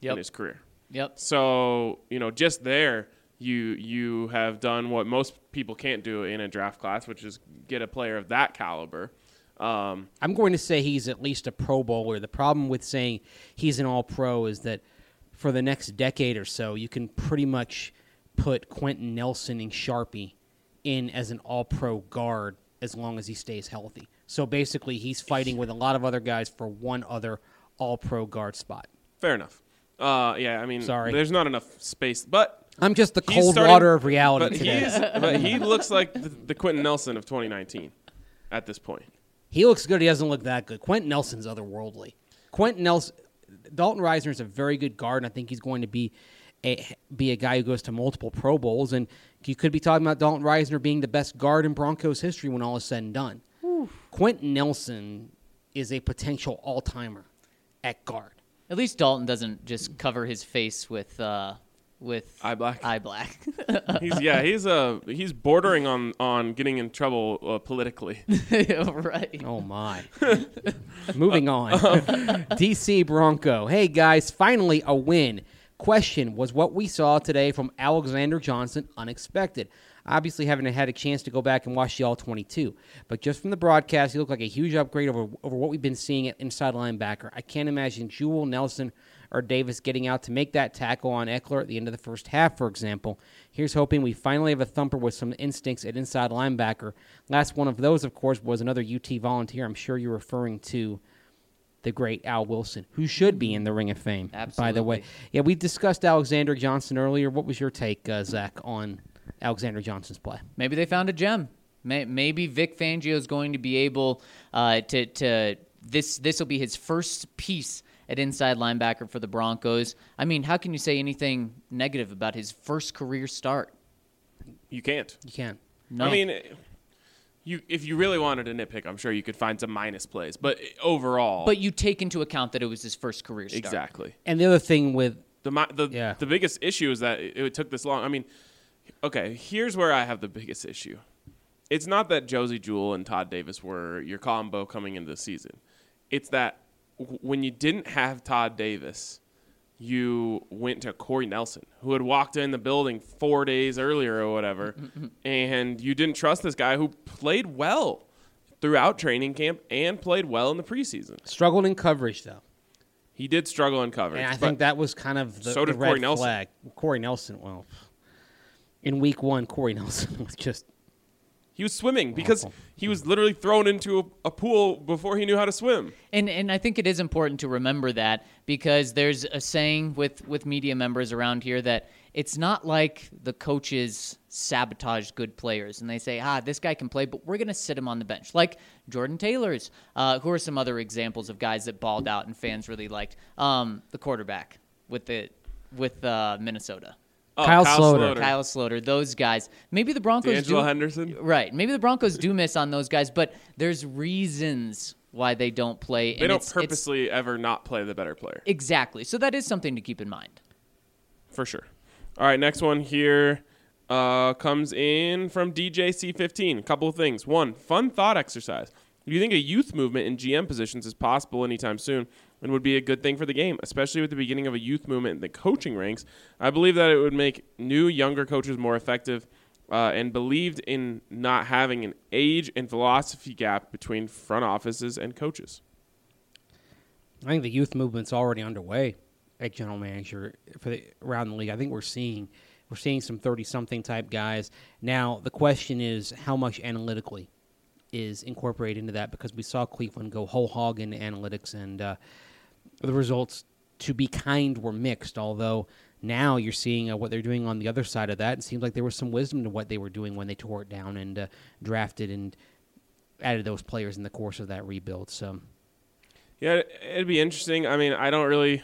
yep. in his career. Yep. So, you know, just there, you you have done what most people can't do in a draft class, which is get a player of that caliber. Um, I'm going to say he's at least a Pro Bowler. The problem with saying he's an all-pro is that for the next decade or so, you can pretty much put Quentin Nelson and Sharpie in as an all-pro guard as long as he stays healthy. So basically he's fighting with a lot of other guys for one other all-pro guard spot. Fair enough. Uh, yeah, I mean, Sorry. there's not enough space. But I'm just the cold started, water of reality but today. But he looks like the, the Quentin Nelson of twenty nineteen at this point. He looks good. He doesn't look that good. Quentin Nelson's otherworldly. Quentin Nelson, Dalton Risner is a very good guard, and I think he's going to be a, be a guy who goes to multiple Pro Bowls, and you could be talking about Dalton Risner being the best guard in Broncos history when all is said and done. Whew. Quentin Nelson is a potential all-timer at guard. At least Dalton doesn't just cover his face with uh, with eye black. Eye black. he's, yeah, he's uh, he's bordering on, on getting in trouble uh, politically. Right. Oh, my. Moving on. D C Bronco. Hey, guys, finally a win. Question, was what we saw today from Alexander Johnson unexpected? Obviously, haven't had a chance to go back and watch the All twenty-two, but just from the broadcast, he looked like a huge upgrade over, over what we've been seeing at inside linebacker. I can't imagine Jewell, Nelson, or Davis getting out to make that tackle on Ekeler at the end of the first half, for example. Here's hoping we finally have a thumper with some instincts at inside linebacker. Last one of those, of course, was another U T volunteer. I'm sure you're referring to the great Al Wilson, who should be in the Ring of Fame, Absolutely. by the way. Yeah, we discussed Alexander Johnson earlier. What was your take, uh, Zach, on Alexander Johnson's play? Maybe they found a gem. Maybe Vic Fangio is going to be able uh, to, to this. This will be his first piece at inside linebacker for the Broncos. I mean, how can you say anything negative about his first career start? You can't. You can't. No. I mean... You, if you really wanted to nitpick, I'm sure you could find some minus plays. But overall... But you take into account that it was his first career start. Exactly. And the other thing with... The the, yeah. the biggest issue is that it, it took this long. I mean, okay, here's where I have the biggest issue. It's not that Josie Jewell and Todd Davis were your combo coming into the season. It's that w- when you didn't have Todd Davis, you went to Corey Nelson, who had walked in the building four days earlier or whatever, and you didn't trust this guy who played well throughout training camp and played well in the preseason. Struggled in coverage, though. He did struggle in coverage. And I think that was kind of the, so did the red Corey flag. Nelson. Corey Nelson, well, in week one, Corey Nelson was just... He was swimming because he was literally thrown into a, a pool before he knew how to swim. And and I think it is important to remember that, because there's a saying with, with media members around here that it's not like the coaches sabotage good players and they say, ah, this guy can play, but we're going to sit him on the bench. Like Jordan Taylor's, uh, who are some other examples of guys that balled out and fans really liked. Um, the quarterback with the with uh, Minnesota. Oh, Kyle, Kyle Sloter. Sloter. Kyle Sloter. Those guys. Maybe the Broncos D'Angelo do, Henderson? Right. Maybe the Broncos do miss on those guys, but there's reasons why they don't play. They and don't it's, purposely it's, ever not play the better player. Exactly. So that is something to keep in mind. For sure. All right, next one here uh, comes in from D J C fifteen. A couple of things. One, fun thought exercise. Do you think a youth movement in G M positions is possible anytime soon and would be a good thing for the game, especially with the beginning of a youth movement in the coaching ranks? I believe that it would make new, younger coaches more effective uh, and believed in not having an age and philosophy gap between front offices and coaches. I think the youth movement's already underway at general manager for the, around the league. I think we're seeing we're seeing some thirty-something type guys. Now, the question is how much analytically is incorporated into that, because we saw Cleveland go whole hog into analytics, and uh, the results, to be kind, were mixed, although now you're seeing uh, what they're doing on the other side of that. It seems like there was some wisdom to what they were doing when they tore it down and uh, drafted and added those players in the course of that rebuild. So, yeah, it'd be interesting. I mean, I don't really...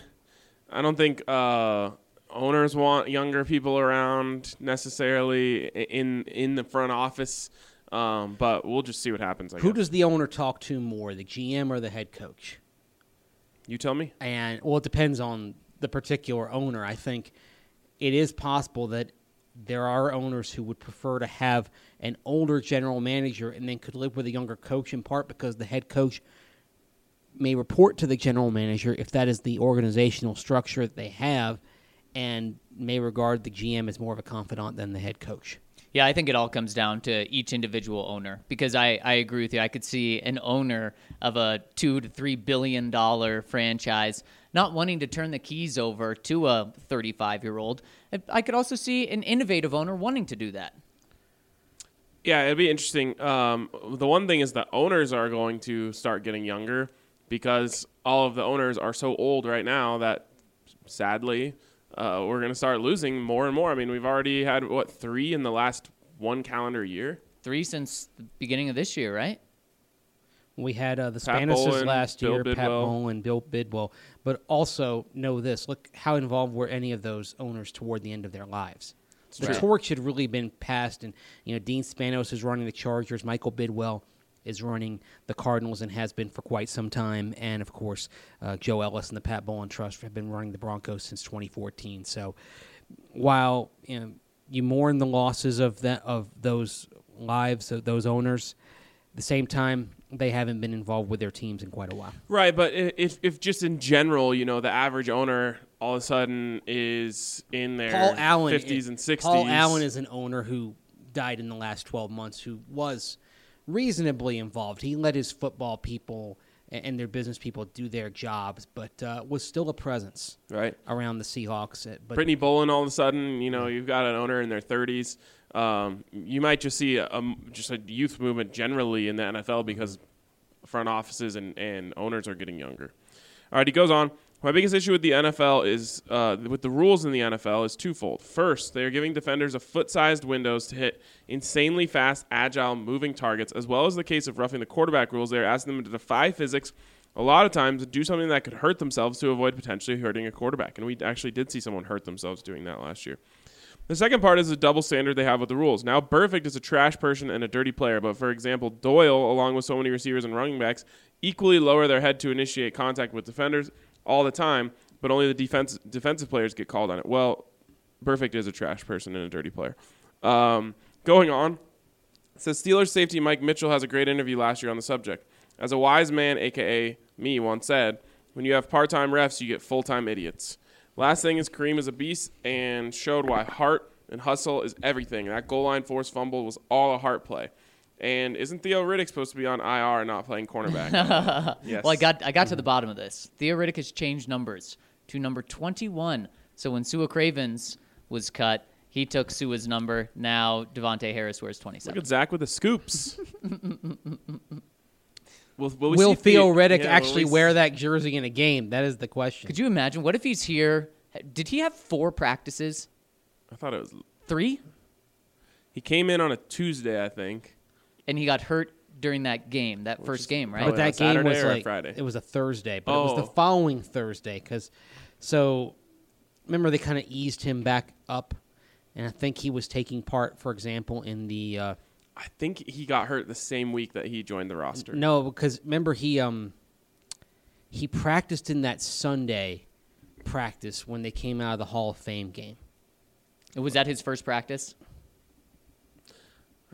I don't think uh, owners want younger people around necessarily in in the front office, um, but we'll just see what happens. I Who guess. Does the owner talk to more, the G M or the head coach? You tell me. And well, it depends on the particular owner. I think it is possible that there are owners who would prefer to have an older general manager and then could live with a younger coach, in part because the head coach may report to the general manager if that is the organizational structure that they have, and may regard the G M as more of a confidant than the head coach. Yeah, I think it all comes down to each individual owner, because I, I agree with you. I could see an owner of a two to three billion dollars franchise not wanting to turn the keys over to a thirty-five-year-old. I could also see an innovative owner wanting to do that. Yeah, it'd be interesting. Um, the one thing is the owners are going to start getting younger, because all of the owners are so old right now that, sadly, uh, we're going to start losing more and more. I mean, we've already had, what, three in the last one calendar year? Three since the beginning of this year, right? We had uh, the Spanishes last year, Pat Bowlen, Bill Bidwell. But also, know this, look how involved were any of those owners toward the end of their lives. The torch had really been passed, and you know, Dean Spanos is running the Chargers, Michael Bidwell is running the Cardinals and has been for quite some time. And, of course, uh, Joe Ellis and the Pat Bowlen Trust have been running the Broncos since twenty fourteen. So while you know, you mourn the losses of that, of those lives, of those owners, at the same time, they haven't been involved with their teams in quite a while. Right, but if if just in general, you know, the average owner all of a sudden is in their Paul Allen fifties and sixties. Paul Allen is an owner who died in the last twelve months who was reasonably involved. He let his football people and their business people do their jobs, but uh, was still a presence right around the Seahawks. But Brittany Boland, all of a sudden, you know, you've got an owner in their thirties. Um, you might just see a, a, just a youth movement generally in the N F L because front offices and, and owners are getting younger. All right, he goes on. My biggest issue with the N F L is uh, with the rules in the N F L is twofold. First, they are giving defenders a foot-sized windows to hit insanely fast, agile, moving targets, as well as the case of roughing the quarterback rules. They are asking them to defy physics a lot of times and do something that could hurt themselves to avoid potentially hurting a quarterback. And we actually did see someone hurt themselves doing that last year. The second part is the double standard they have with the rules. Now, Burfict is a trash person and a dirty player, but, for example, Doyle, along with so many receivers and running backs, equally lower their head to initiate contact with defenders all the time, but only the defense defensive players get called on it. Well, Burfict is a trash person and a dirty player. Um, going on, it says Steelers safety Mike Mitchell has a great interview last year on the subject. As a wise man, a k a me, once said, when you have part-time refs, you get full-time idiots. Last thing is Kareem is a beast and showed why heart and hustle is everything. That goal line forced fumble was all a heart play. And isn't Theo Riddick supposed to be on I R and not playing cornerback? Yes. Well, I got I got mm-hmm. to the bottom of this. Theo Riddick has changed numbers to number twenty-one. So when Sua Cravens was cut, He took Sua's number. Now Devontae Harris wears twenty-seven. Look at Zach with the scoops. Will, will, will Theo Riddick yeah, actually we... wear that jersey in a game? That is the question. Could you imagine? What if he's here? Did he have four practices? I thought it was... Three? He came in on a Tuesday, I think. And he got hurt during that game, that Which first is, game, right? But that game Saturday was like... Friday? It was a Thursday, but oh. it was the following Thursday. Because, so, remember they kind of eased him back up. And I think he was taking part, for example, in the... Uh, I think he got hurt the same week that he joined the roster. No, because remember he um, he practiced in that Sunday practice when they came out of the Hall of Fame game. Was that his first practice?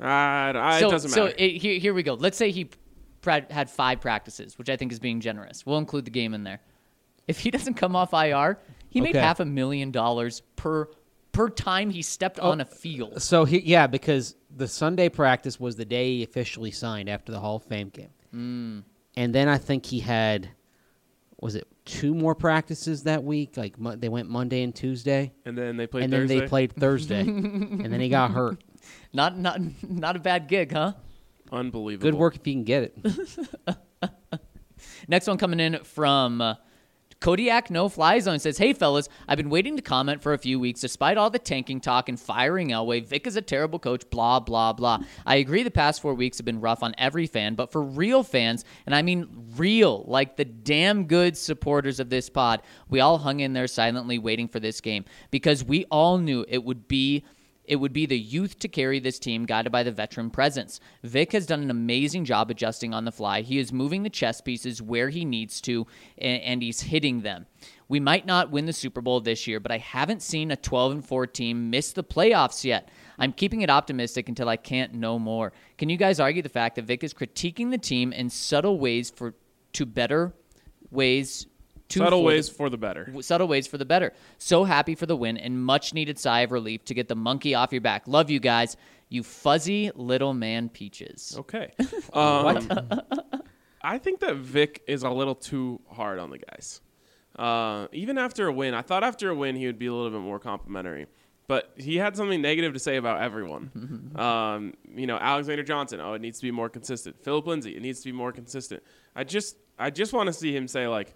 Uh, I, so, it doesn't matter. So it, here, here we go. Let's say he pra- had five practices, which I think is being generous. We'll include the game in there. If he doesn't come off I R, he okay. made half a million dollars per Per time he stepped oh, on a field. So, he, yeah, because the Sunday practice was the day he officially signed after the Hall of Fame game. Mm. And then I think he had, was it two more practices that week? Like mo- They went Monday and Tuesday. And then they played and Thursday? And then they played Thursday. And then he got hurt. Not, not, not a bad gig, huh? Unbelievable. Good work if you can get it. Next one coming in from... Uh, Kodiak No Fly Zone says, "Hey fellas, I've been waiting to comment for a few weeks. Despite all the tanking talk and firing Elway, Vic is a terrible coach, blah, blah, blah. I agree the past four weeks have been rough on every fan, but for real fans, and I mean real, like the damn good supporters of this pod, we all hung in there silently waiting for this game because we all knew it would be It would be the youth to carry this team, guided by the veteran presence. Vic has done an amazing job adjusting on the fly. He is moving the chess pieces where he needs to, and he's hitting them. We might not win the Super Bowl this year, but I haven't seen a twelve and four team miss the playoffs yet. I'm keeping it optimistic until I can't no more. Can you guys argue the fact that Vic is critiquing the team in subtle ways for to better ways... Subtle ways for the better. Subtle ways for the better. So happy for the win and much needed sigh of relief to get the monkey off your back. Love you guys. You fuzzy little man peaches. Okay. Um, I think that Vic is a little too hard on the guys. Uh, even after a win, I thought after a win he would be a little bit more complimentary. But he had something negative to say about everyone. um, you know, Alexander Johnson, oh, it needs to be more consistent. Philip Lindsay, it needs to be more consistent. I just, I just want to see him say, like,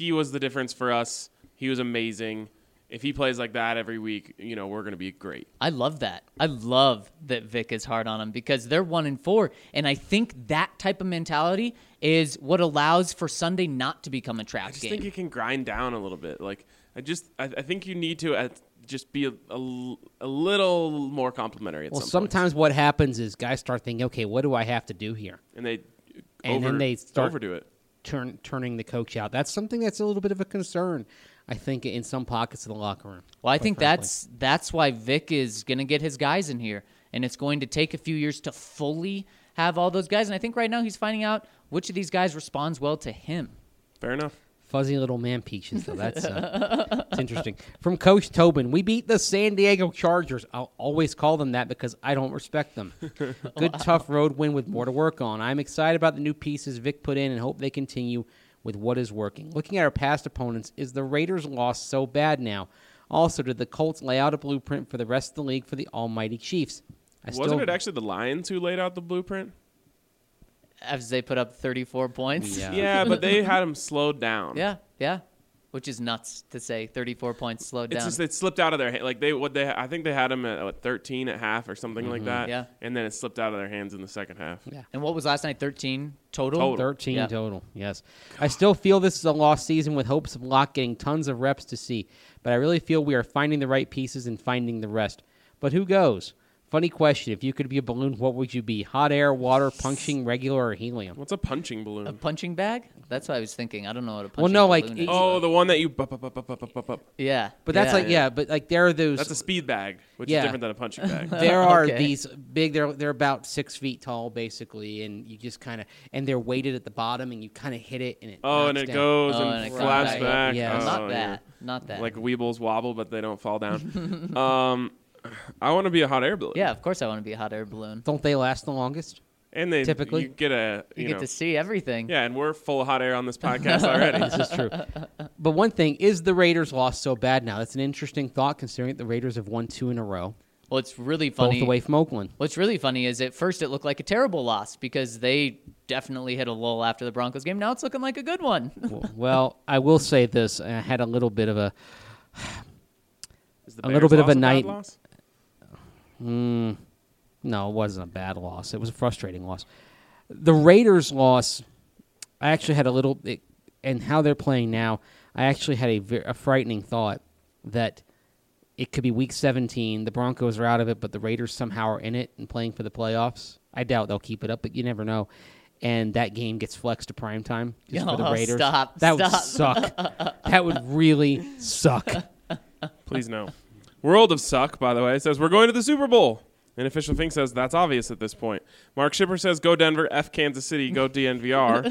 he was the difference for us. He was amazing. If he plays like that every week, you know, we're going to be great. I love that. I love that Vic is hard on him because they're one and four. And I think that type of mentality is what allows for Sunday not to become a trap game. I just game. think you can grind down a little bit. Like, I just, I, I think you need to uh, just be a, a, a little more complimentary at well, some point. Sometimes what happens is guys start thinking, okay, what do I have to do here? And they, and over, then they start overdo it. Turn, turning the coach out. That's something that's a little bit of a concern, I think, in some pockets of the locker room. Well, I think frankly. that's that's why Vic is going to get his guys in here, and it's going to take a few years to fully have all those guys. And I think right now he's finding out which of these guys responds well to him. Fair enough. Fuzzy little man peaches, though. That's, uh, that's interesting. From Coach Tobin, we beat the San Diego Chargers. I'll always call them that because I don't respect them. Good, wow. Tough road win with more to work on. I'm excited about the new pieces Vic put in and hope they continue with what is working. Looking at our past opponents, is the Raiders' loss so bad now? Also, did the Colts lay out a blueprint for the rest of the league for the almighty Chiefs? I Wasn't still... it actually the Lions who laid out the blueprint? As they put up thirty-four points. Yeah. yeah, but they had them slowed down. Yeah, yeah, which is nuts to say. thirty-four points slowed down. It's just it slipped out of their hand. Like they, what they, I think they had them at what, thirteen at half or something mm-hmm. like that. Yeah, and then it slipped out of their hands in the second half. Yeah. And what was last night? thirteen total. total. Thirteen yeah. total. Yes. God. I still feel this is a lost season with hopes of Locke getting tons of reps to see, but I really feel we are finding the right pieces and finding the rest. But who goes? Funny question. If you could be a balloon, what would you be? Hot air, water, punching, regular, or helium? What's a punching balloon? A punching bag? That's what I was thinking. I don't know what a punching well, no, balloon like, is. Oh, though. The one that you... Bup, bup, bup, bup, bup, bup. Yeah. But that's yeah. like... Yeah, but like there are those... That's a speed bag, which yeah. is different than a punching bag. There are okay. these big... They're, they're about six feet tall, basically, and you just kind of... And they're weighted at the bottom, and you kind of hit it, and it Oh, and it down. goes oh, and, and it flaps back. back. Yeah, oh, Not that. Not that. Like Weebles wobble, but they don't fall down. um... I want to be a hot air balloon. Yeah, of course I want to be a hot air balloon. Don't they last the longest? And they typically you get a you, you get know, to see everything. Yeah, and we're full of hot air on this podcast already. This is true. But one thing is the Raiders lost so bad now. That's an interesting thought considering the Raiders have won two in a row. Well, it's really funny. Both away from Oakland. What's really funny is at first it looked like a terrible loss because they definitely hit a lull after the Broncos game. Now it's looking like a good one. well, well, I will say this. I had a little bit of a is the a little bit of a night. Hmm. No, it wasn't a bad loss. It was a frustrating loss. The Raiders' loss, I actually had a little, it, and how they're playing now, I actually had a, a frightening thought that it could be week seventeen, the Broncos are out of it, but the Raiders somehow are in it and playing for the playoffs. I doubt they'll keep it up, but you never know. And that game gets flexed to primetime just oh, for the Raiders. Stop, that stop. would suck. That would really suck. Please no. World of Suck, by the way, says, we're going to the Super Bowl. An official thing says that's obvious at this point. Mark Shipper says, go Denver, F Kansas City, go D N V R.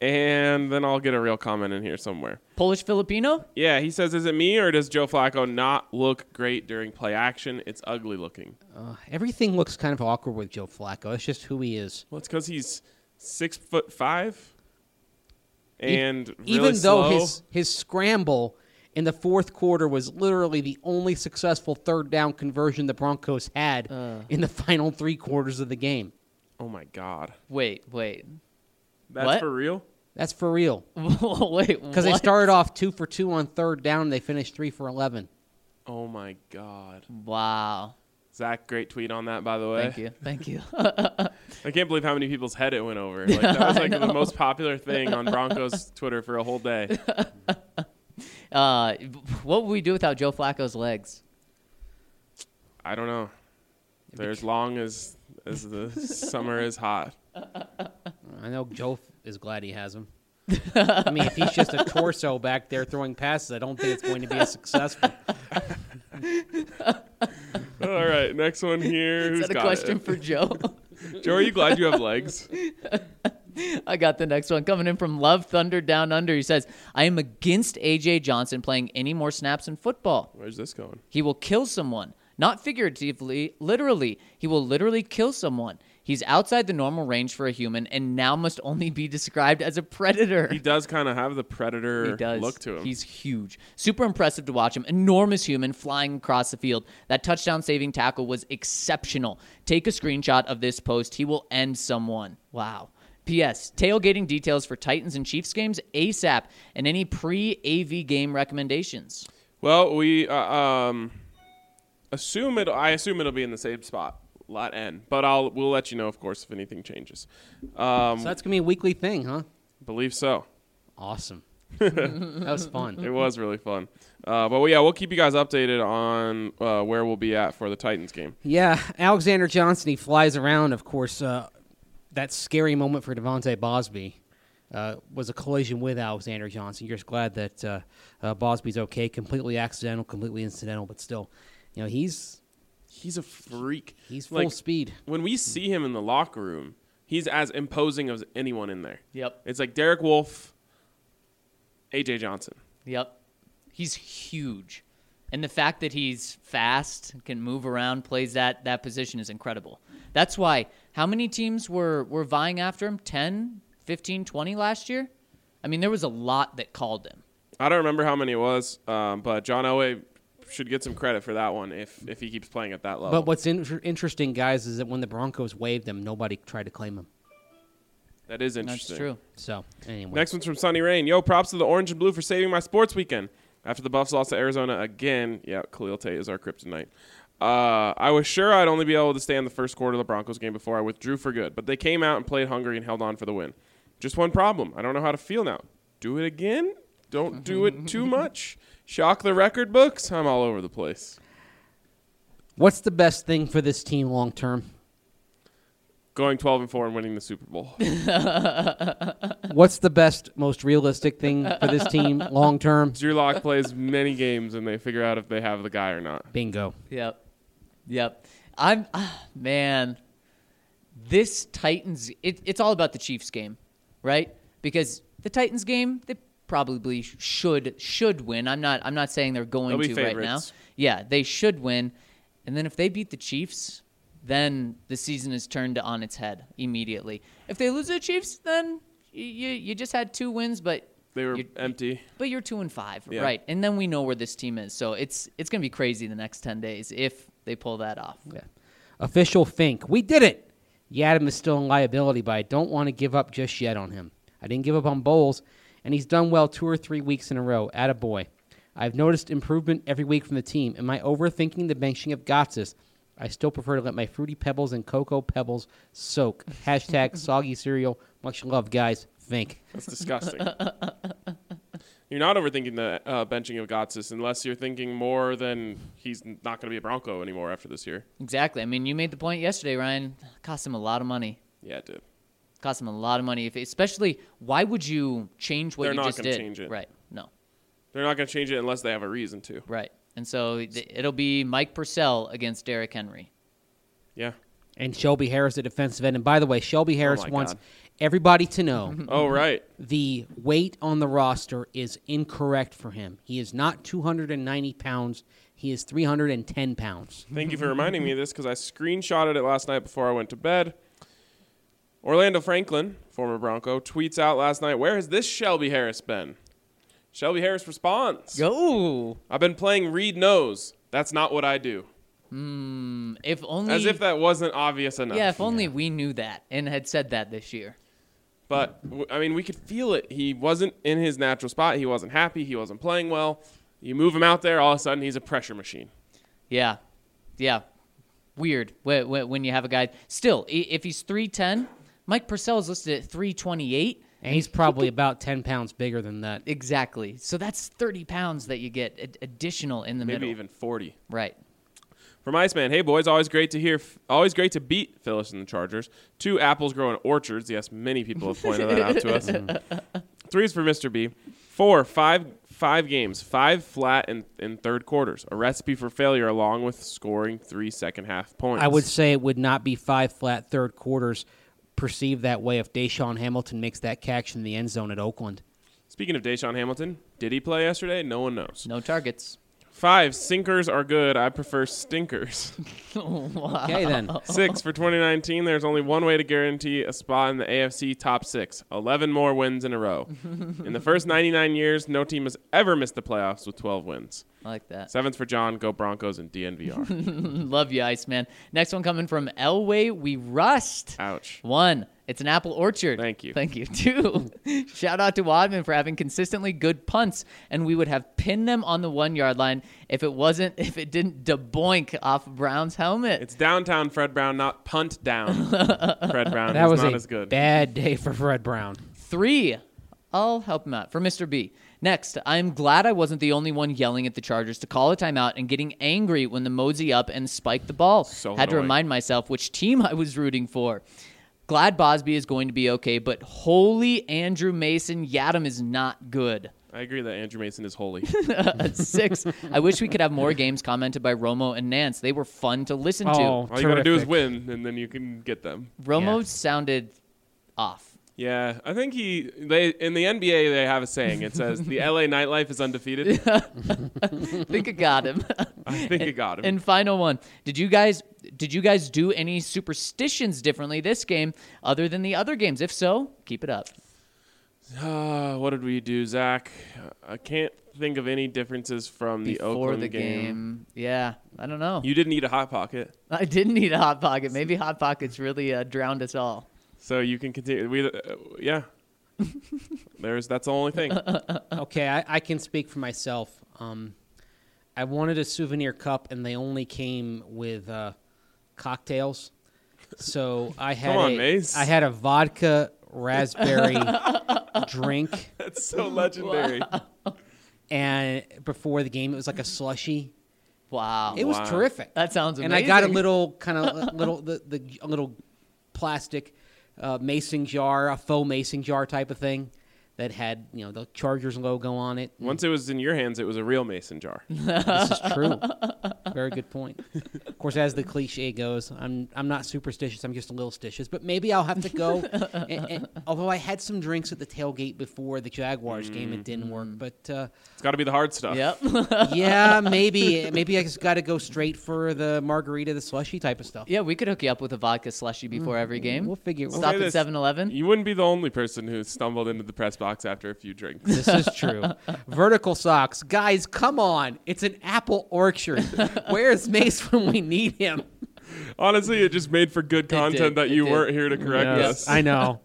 And then I'll get a real comment in here somewhere. Polish Filipino? Yeah, he says, is it me or does Joe Flacco not look great during play action? It's ugly looking. Uh, everything looks kind of awkward with Joe Flacco. It's just who he is. Well, it's because he's six foot five and e- really even slow. Though his, his scramble in the fourth quarter was literally the only successful third down conversion the Broncos had uh. in the final three quarters of the game. Oh, my God. Wait, wait. That's what? For real? That's for real. Wait, what? Because they started off two for two on third down, and they finished three for eleven. Oh, my God. Wow. Zach, great tweet on that, by the way. Thank you. Thank you. I can't believe how many people's head it went over. Like, that was like the most popular thing on Broncos Twitter for a whole day. Uh, what would we do without Joe Flacco's legs? I don't know. They're as long as as the summer is hot. I know Joe is glad he has them. I mean, if he's just a torso back there throwing passes, I don't think it's going to be as successful. All right, next one here. Who's is that a question it? for Joe? Joe, are you glad you have legs? I got the next one coming in from Love Thunder Down Under. He says, I am against A J Johnson playing any more snaps in football. Where's this going? He will kill someone. Not figuratively, literally. He will literally kill someone. He's outside the normal range for a human and now must only be described as a predator. He does kind of have the predator look to him. He's huge. Super impressive to watch him. Enormous human flying across the field. That touchdown-saving tackle was exceptional. Take a screenshot of this post. He will end someone. Wow. P S. Tailgating details for Titans and Chiefs games ASAP and any pre-A V game recommendations. Well, we uh, um, assume it. I assume it'll be in the same spot, lot N. But I'll we'll let you know, of course, if anything changes. Um, so that's gonna be a weekly thing, huh? Believe so. Awesome. That was fun. It was really fun. Uh, but, well, yeah, we'll keep you guys updated on uh, where we'll be at for the Titans game. Yeah, Alexander Johnson, he flies around, of course. Uh, That scary moment for Devontae Bosby uh, was a collision with Alexander Johnson. You're just glad that uh, uh, Bosby's okay. Completely accidental, completely incidental, but still, you know, he's he's a freak. He's full like, speed. When we see him in the locker room, he's as imposing as anyone in there. Yep. It's like Derek Wolfe, A J Johnson. Yep. He's huge. And the fact that he's fast, can move around, plays that that position is incredible. That's why how many teams were, were vying after him? ten, fifteen, twenty last year? I mean, there was a lot that called him. I don't remember how many it was, um, but John Elway should get some credit for that one if, if he keeps playing at that level. But what's in- interesting, guys, is that when the Broncos waived him, nobody tried to claim him. That is interesting. That's true. So, anyway. Next one's from Sunny Rain. Yo, props to the orange and blue for saving my sports weekend. After the Buffs lost to Arizona again, yeah, Khalil Tate is our kryptonite. Uh, I was sure I'd only be able to stay in the first quarter of the Broncos game before I withdrew for good, but they came out and played hungry and held on for the win. Just one problem. I don't know how to feel now. Do it again? Don't do it too much. Shock the record books. I'm all over the place. What's the best thing for this team long term? Going twelve and four and winning the Super Bowl. What's the best, most realistic thing for this team long term? Drew Lock plays many games and they figure out if they have the guy or not. Bingo. Yep. Yep. I'm, uh, man, this Titans, it, it's all about the Chiefs game, right? Because the Titans game, they probably should should win. I'm not I'm not saying they're going to favorites right now. Yeah, they should win. And then if they beat the Chiefs, then the season is turned on its head immediately. If they lose to the Chiefs, then you you just had two wins, but they were empty. But you're two and five, yeah. Right? And then we know where this team is, so it's it's going to be crazy the next ten days if they pull that off. Yeah. Official Fink, we did it. Yiadom is still in liability, but I don't want to give up just yet on him. I didn't give up on Bowles, and he's done well two or three weeks in a row. Attaboy. I've noticed improvement every week from the team. Am I overthinking the benching of Gotsis? I still prefer to let my Fruity Pebbles and Cocoa Pebbles soak. Hashtag soggy cereal. Much love, guys. Think. That's disgusting. You're not overthinking the uh, benching of Gotsis unless you're thinking more than he's not going to be a Bronco anymore after this year. Exactly. I mean, you made the point yesterday, Ryan. It cost him a lot of money. Yeah, it did. It cost him a lot of money. If, especially, why would you change what They're you just did? They're not going to change it. Right. No. They're not going to change it unless they have a reason to. Right. And so it'll be Mike Purcell against Derrick Henry. Yeah. And Shelby Harris, the defensive end. And by the way, Shelby Harris oh wants God. everybody to know. Oh, right. The weight on the roster is incorrect for him. He is not two hundred ninety pounds. He is three hundred ten pounds. Thank you for reminding me of this because I screenshotted it last night before I went to bed. Orlando Franklin, former Bronco, tweets out last night, where has this Shelby Harris been? Shelby Harris responds. Yo. I've been playing Reed Knows. That's not what I do. Mm, if only, as if that wasn't obvious enough. Yeah, if only yeah. we knew that and had said that this year. But, I mean, we could feel it. He wasn't in his natural spot. He wasn't happy. He wasn't playing well. You move him out there, all of a sudden he's a pressure machine. Yeah. Yeah. Weird when you have a guy. Still, if he's three ten, Mike Purcell is listed at three twenty-eight. And he's probably about ten pounds bigger than that. Exactly. So that's thirty pounds that you get additional in the Maybe middle. Maybe even forty. Right. From Iceman, hey, boys, always great to hear. Always great to beat Phyllis and the Chargers. Two apples grow in orchards. Yes, many people have pointed that out to us. Three is for Mister B. Four, five, five games, five flat in, in third quarters. A recipe for failure along with scoring three second-half points. I would say it would not be five flat third quarters perceived that way if Deshaun Hamilton makes that catch in the end zone at Oakland. Speaking of Deshaun Hamilton, did he play yesterday? No one knows. No targets. Five, sinkers are good. I prefer stinkers. Wow. Okay, then. Six, for twenty nineteen, there's only one way to guarantee a spot in the A F C top six. eleven more wins in a row. In the first ninety-nine years, no team has ever missed the playoffs with twelve wins. I like that. Seventh for John, go Broncos and D N V R. Love you, Iceman. Next one coming from Elway, we rust. Ouch. One, it's an apple orchard. Thank you. Thank you. Two, shout out to Wadman for having consistently good punts, and we would have pinned them on the one-yard line if it wasn't, if it didn't deboink off Brown's helmet. It's downtown Fred Brown, not punt down. Fred Brown that was not as good. Bad day for Fred Brown. Three, I'll help him out. For Mister B. Next, I'm glad I wasn't the only one yelling at the Chargers to call a timeout and getting angry when the mosey up and spiked the ball. So Had annoying. to remind myself which team I was rooting for. Glad Bosby is going to be okay, but holy Andrew Mason, Yiadom is not good. I agree that Andrew Mason is holy. Six, I wish we could have more games commented by Romo and Nance. They were fun to listen oh, to. All terrific. You got to do is win, and then you can get them. Romo yeah. sounded off. Yeah, I think he. They in the N B A they have a saying. It says the L A nightlife is undefeated. I think it got him. I think it got him. And final one. Did you guys? Did you guys do any superstitions differently this game, other than the other games? If so, keep it up. Uh, what did we do, Zach? I can't think of any differences from the Before Oakland the game. game. Yeah, I don't know. You didn't eat a Hot Pocket. I didn't eat a Hot Pocket. Maybe Hot Pockets really uh, drowned us all. So you can continue. We, uh, yeah. There's that's the only thing. Okay, I, I can speak for myself. Um, I wanted a souvenir cup, and they only came with uh, cocktails. So I had Come on, a, Mace. I had a vodka raspberry drink. That's so legendary. Wow. And before the game, it was like a slushie. Wow, it was wow. terrific. That sounds amazing. And I got a little kind of little the, the a little plastic. Uh, mason jar, a faux mason jar type of thing that had, you know, the Chargers logo on it. Once it was in your hands, it was a real mason jar. This is true. Very good point. Of course, as the cliche goes, I'm I'm not superstitious. I'm just a little stitious. But maybe I'll have to go. and, and, although I had some drinks at the tailgate before the Jaguars mm. game, it didn't work. But uh, it's got to be the hard stuff. Yep. yeah, maybe maybe I just got to go straight for the margarita, the slushy type of stuff. Yeah, we could hook you up with a vodka slushy before mm. every game. We'll figure. We'll Stop at seven eleven. You wouldn't be the only person who stumbled into the press box after a few drinks. This is true. Vertical socks. Guys, come on. It's an apple orchard. Where's Mace when we need him? Honestly, it just made for good content that you weren't here to correct yes, us. I know.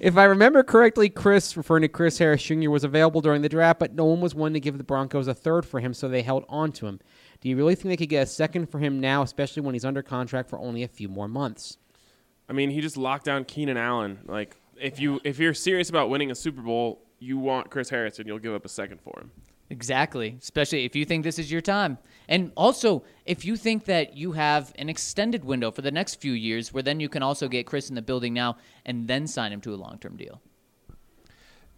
If I remember correctly, Chris, referring to Chris Harris Junior, was available during the draft, but no one was willing to give the Broncos a third for him, so they held on to him. Do you really think they could get a second for him now, especially when he's under contract for only a few more months? I mean, he just locked down Keenan Allen. Like, If you if you're serious about winning a Super Bowl, you want Chris Harris, and you'll give up a second for him. Exactly, especially if you think this is your time. And also, if you think that you have an extended window for the next few years where then you can also get Chris in the building now and then sign him to a long-term deal.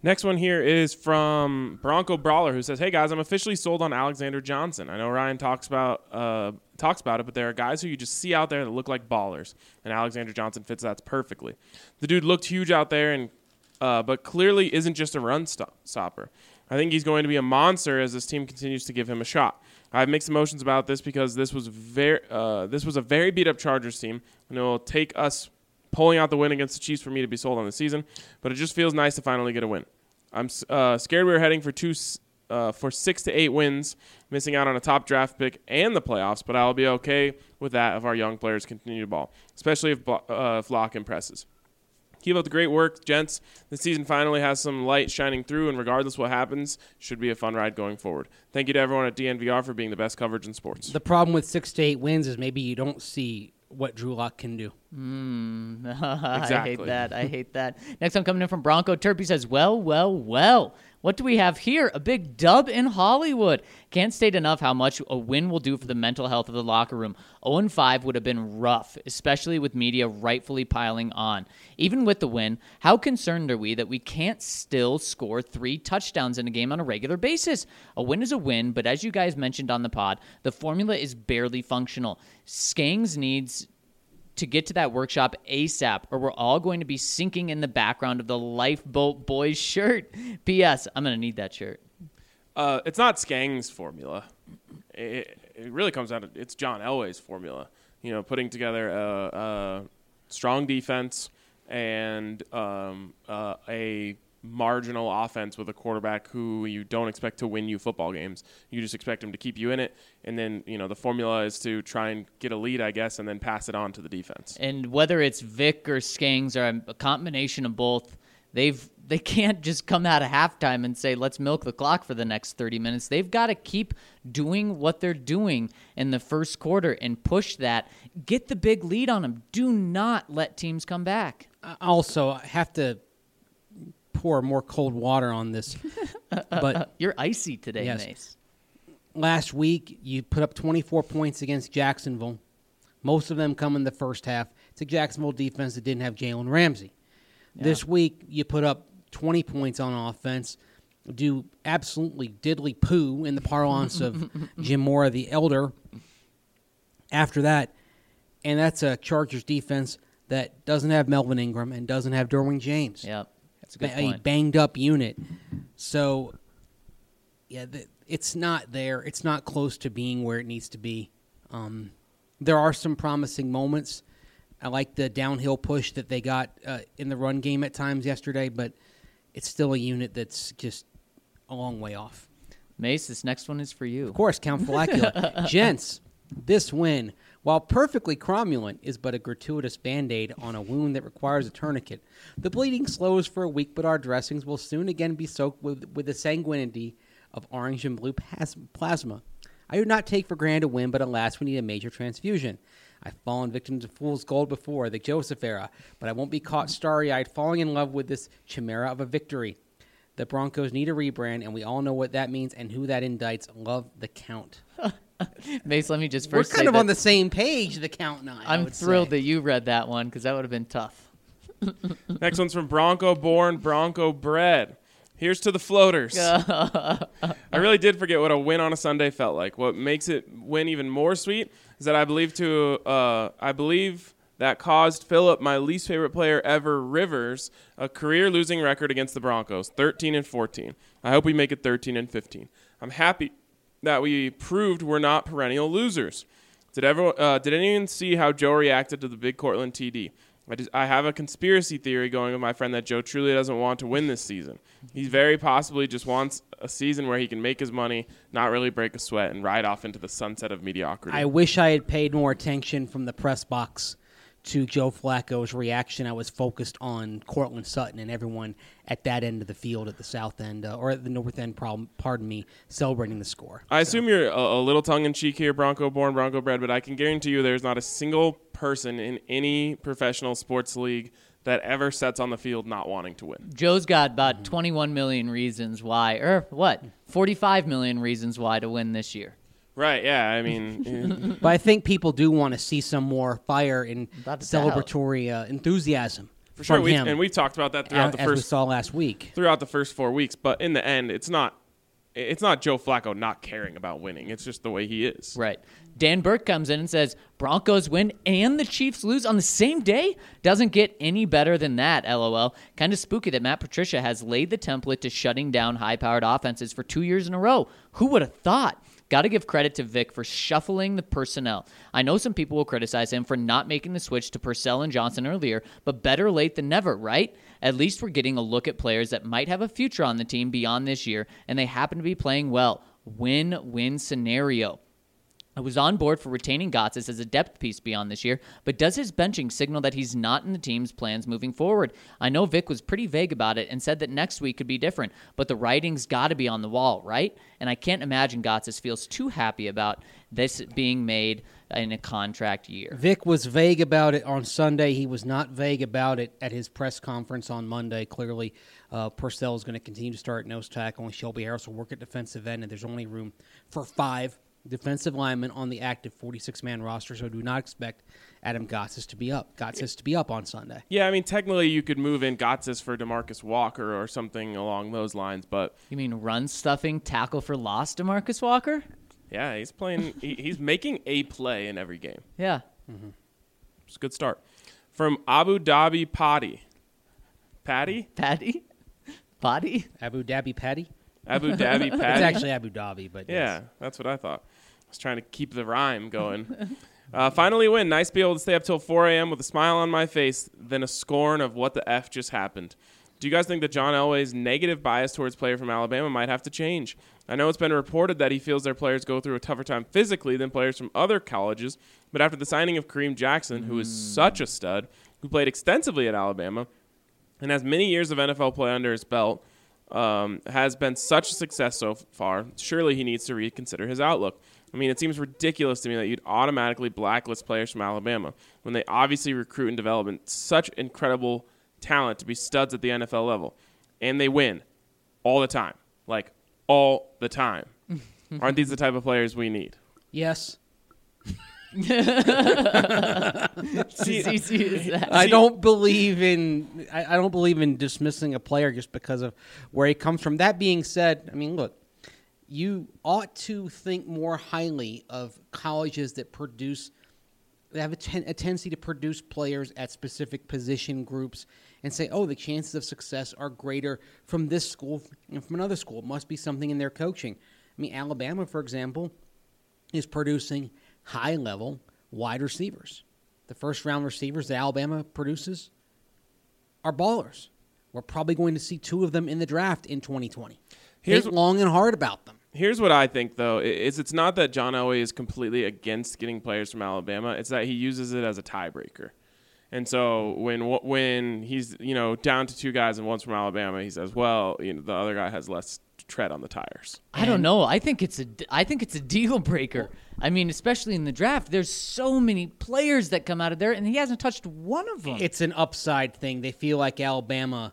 Next one here is from Bronco Brawler, who says, hey, guys, I'm officially sold on Alexander Johnson. I know Ryan talks about uh, talks about it, but there are guys who you just see out there that look like ballers, and Alexander Johnson fits that perfectly. The dude looked huge out there, and uh, but clearly isn't just a run stop- stopper. I think he's going to be a monster as this team continues to give him a shot. I have mixed emotions about this because this was very uh, this was a very beat-up Chargers team, and it will take us pulling out the win against the Chiefs for me to be sold on the season, but it just feels nice to finally get a win. I'm uh, scared we were heading for two, uh, for six to eight wins, missing out on a top draft pick and the playoffs, but I'll be okay with that if our young players continue to ball, especially if uh, Flock impresses. Keep up the great work, gents. This season finally has some light shining through, and regardless what happens, should be a fun ride going forward. Thank you to everyone at D N V R for being the best coverage in sports. The problem with six to eight wins is maybe you don't see what Drew Lock can do. Mm. Exactly. I hate that. I hate that. Next one coming in from Bronco Turpie says, well, well, well, what do we have here? A big dub in Hollywood. Can't state enough how much a win will do for the mental health of the locker room. oh and five would have been rough, especially with media rightfully piling on. Even with the win, how concerned are we that we can't still score three touchdowns in a game on a regular basis? A win is a win, but as you guys mentioned on the pod, the formula is barely functional. Skangs needs to get to that workshop ASAP, or we're all going to be sinking in the background of the Lifeboat Boys shirt. P S. I'm going to need that shirt. Uh, it's not Skang's formula. It, it really comes down to it's John Elway's formula. You know, putting together a, a strong defense and um, uh, a marginal offense with a quarterback who you don't expect to win you football games. You just expect him to keep you in it, and then, you know, the formula is to try and get a lead, I guess, and then pass it on to the defense. And whether it's Vic or Skangs or a combination of both, they've they can't just come out of halftime and say, let's milk the clock for the next thirty minutes. They've got to keep doing what they're doing in the first quarter and push that. Get the big lead on them. Do not let teams come back. Also, I have to pour more cold water on this, but you're icy today, yes. Mace. Last week, you put up twenty-four points against Jacksonville. Most of them come in the first half. It's a Jacksonville defense that didn't have Jalen Ramsey. Yeah. This week, you put up twenty points on offense, do absolutely diddly poo in the parlance of Jim Mora the Elder after that, and that's a Chargers defense that doesn't have Melvin Ingram and doesn't have Derwin James. Yep. A, a banged-up unit. So, yeah, the, it's not there. It's not close to being where it needs to be. Um, there are some promising moments. I like the downhill push that they got uh, in the run game at times yesterday, but it's still a unit that's just a long way off. Mace, this next one is for you. Of course, Count Falacula. Gents, this win, while perfectly cromulent, is but a gratuitous Band-Aid on a wound that requires a tourniquet. The bleeding slows for a week, but our dressings will soon again be soaked with, with the sanguinity of orange and blue pas- plasma. I do not take for granted a win, but alas, we need a major transfusion. I've fallen victim to fool's gold before, the Joseph era, but I won't be caught starry-eyed falling in love with this chimera of a victory. The Broncos need a rebrand, and we all know what that means and who that indicts. Love the Count. Mace, let me just first We're kind say of that on the same page, the Count nine. I'm thrilled say. that you read that one because that would have been tough. Next one's from Bronco Born, Bronco Bread. Here's to the floaters. I really did forget what a win on a Sunday felt like. What makes it win even more sweet is that I believe to uh, I believe that caused Philip, my least favorite player ever, Rivers, a career-losing record against the Broncos, thirteen and fourteen. I hope we make it thirteen and fifteen. I'm happy that we proved we're not perennial losers. Did everyone? Uh, did anyone see how Joe reacted to the big Cortland T D? I, just, I have a conspiracy theory going with my friend that Joe truly doesn't want to win this season. He very possibly just wants a season where he can make his money, not really break a sweat, and ride off into the sunset of mediocrity. I wish I had paid more attention from the press box to Joe Flacco's reaction. I was focused on Cortland Sutton and everyone at that end of the field, at the south end, uh, or at the north end, problem, pardon me, celebrating the score. I so. assume you're a, a little tongue-in-cheek here, Bronco-born, Bronco-bred, but I can guarantee you there's not a single person in any professional sports league that ever sets on the field not wanting to win. Joe's got about mm-hmm. twenty-one million reasons why, or what, forty-five million reasons why to win this year. Right, yeah, I mean. But I think people do want to see some more fire and celebratory uh, enthusiasm for sure. We've, and we've talked about that throughout as, the first as we saw last week. Throughout the first four weeks, but in the end, it's not it's not Joe Flacco not caring about winning. It's just the way he is. Right. Dan Burke comes in and says, Broncos win and the Chiefs lose on the same day? Doesn't get any better than that, LOL. Kind of spooky that Matt Patricia has laid the template to shutting down high-powered offenses for two years in a row. Who would have thought? Got to give credit to Vic for shuffling the personnel. I know some people will criticize him for not making the switch to Purcell and Johnson earlier, but better late than never, right? At least we're getting a look at players that might have a future on the team beyond this year, and they happen to be playing well. Win-win scenario. I was on board for retaining Gotsis as a depth piece beyond this year, but does his benching signal that he's not in the team's plans moving forward? I know Vic was pretty vague about it and said that next week could be different, but the writing's got to be on the wall, right? And I can't imagine Gotsis feels too happy about this being made in a contract year. Vic was vague about it on Sunday. He was not vague about it at his press conference on Monday. Clearly, uh, Purcell is going to continue to start nose tackle, and Shelby Harris will work at defensive end, and there's only room for five defensive linemen on the active forty-six man roster, so do not expect Adam Gotsis to be up. Gotsis to be up on Sunday. Yeah, I mean, technically you could move in Gotsis for DeMarcus Walker or something along those lines, but you mean run stuffing tackle for loss DeMarcus Walker? Yeah, he's playing. he, he's making a play in every game. Yeah, mm-hmm. It's a good start from Abu Dhabi Potty, Patty, Patty, Potty, Abu Dhabi Patty. Abu Dhabi Patty. It's actually Abu Dhabi, but yeah, yes. That's what I thought. I was trying to keep the rhyme going. uh, finally win. Nice to be able to stay up till four a.m. with a smile on my face, then a scorn of what the F just happened. Do you guys think that John Elway's negative bias towards players from Alabama might have to change? I know it's been reported that he feels their players go through a tougher time physically than players from other colleges, but after the signing of Kareem Jackson, mm. who is such a stud, who played extensively at Alabama and has many years of N F L play under his belt, Um, has been such a success so far, surely he needs to reconsider his outlook. I mean, it seems ridiculous to me that you'd automatically blacklist players from Alabama when they obviously recruit and develop such incredible talent to be studs at the N F L level. And they win all the time. Like, all the time. Aren't these the type of players we need? Yes. see, see, see, I don't believe in I, I don't believe in dismissing a player just because of where he comes from. That being said, I mean, look, you ought to think more highly of colleges that produce that have a, ten, a tendency to produce players at specific position groups and say, oh, the chances of success are greater from this school and from another school. It must be something in their coaching. I mean, Alabama, for example, is producing high-level wide receivers. The first-round receivers that Alabama produces are ballers. We're probably going to see two of them in the draft in twenty twenty. Here's Think long and hard about them. Here's what I think, though, is it's not that John Elway is completely against getting players from Alabama. It's that he uses it as a tiebreaker. And so when when he's, you know, down to two guys and one's from Alabama, he says, well, you know, the other guy has less tread on the tires. I don't know. I think it's a, I think it's a deal breaker. I mean, especially in the draft, there's so many players that come out of there, and he hasn't touched one of them. It's an upside thing. They feel like Alabama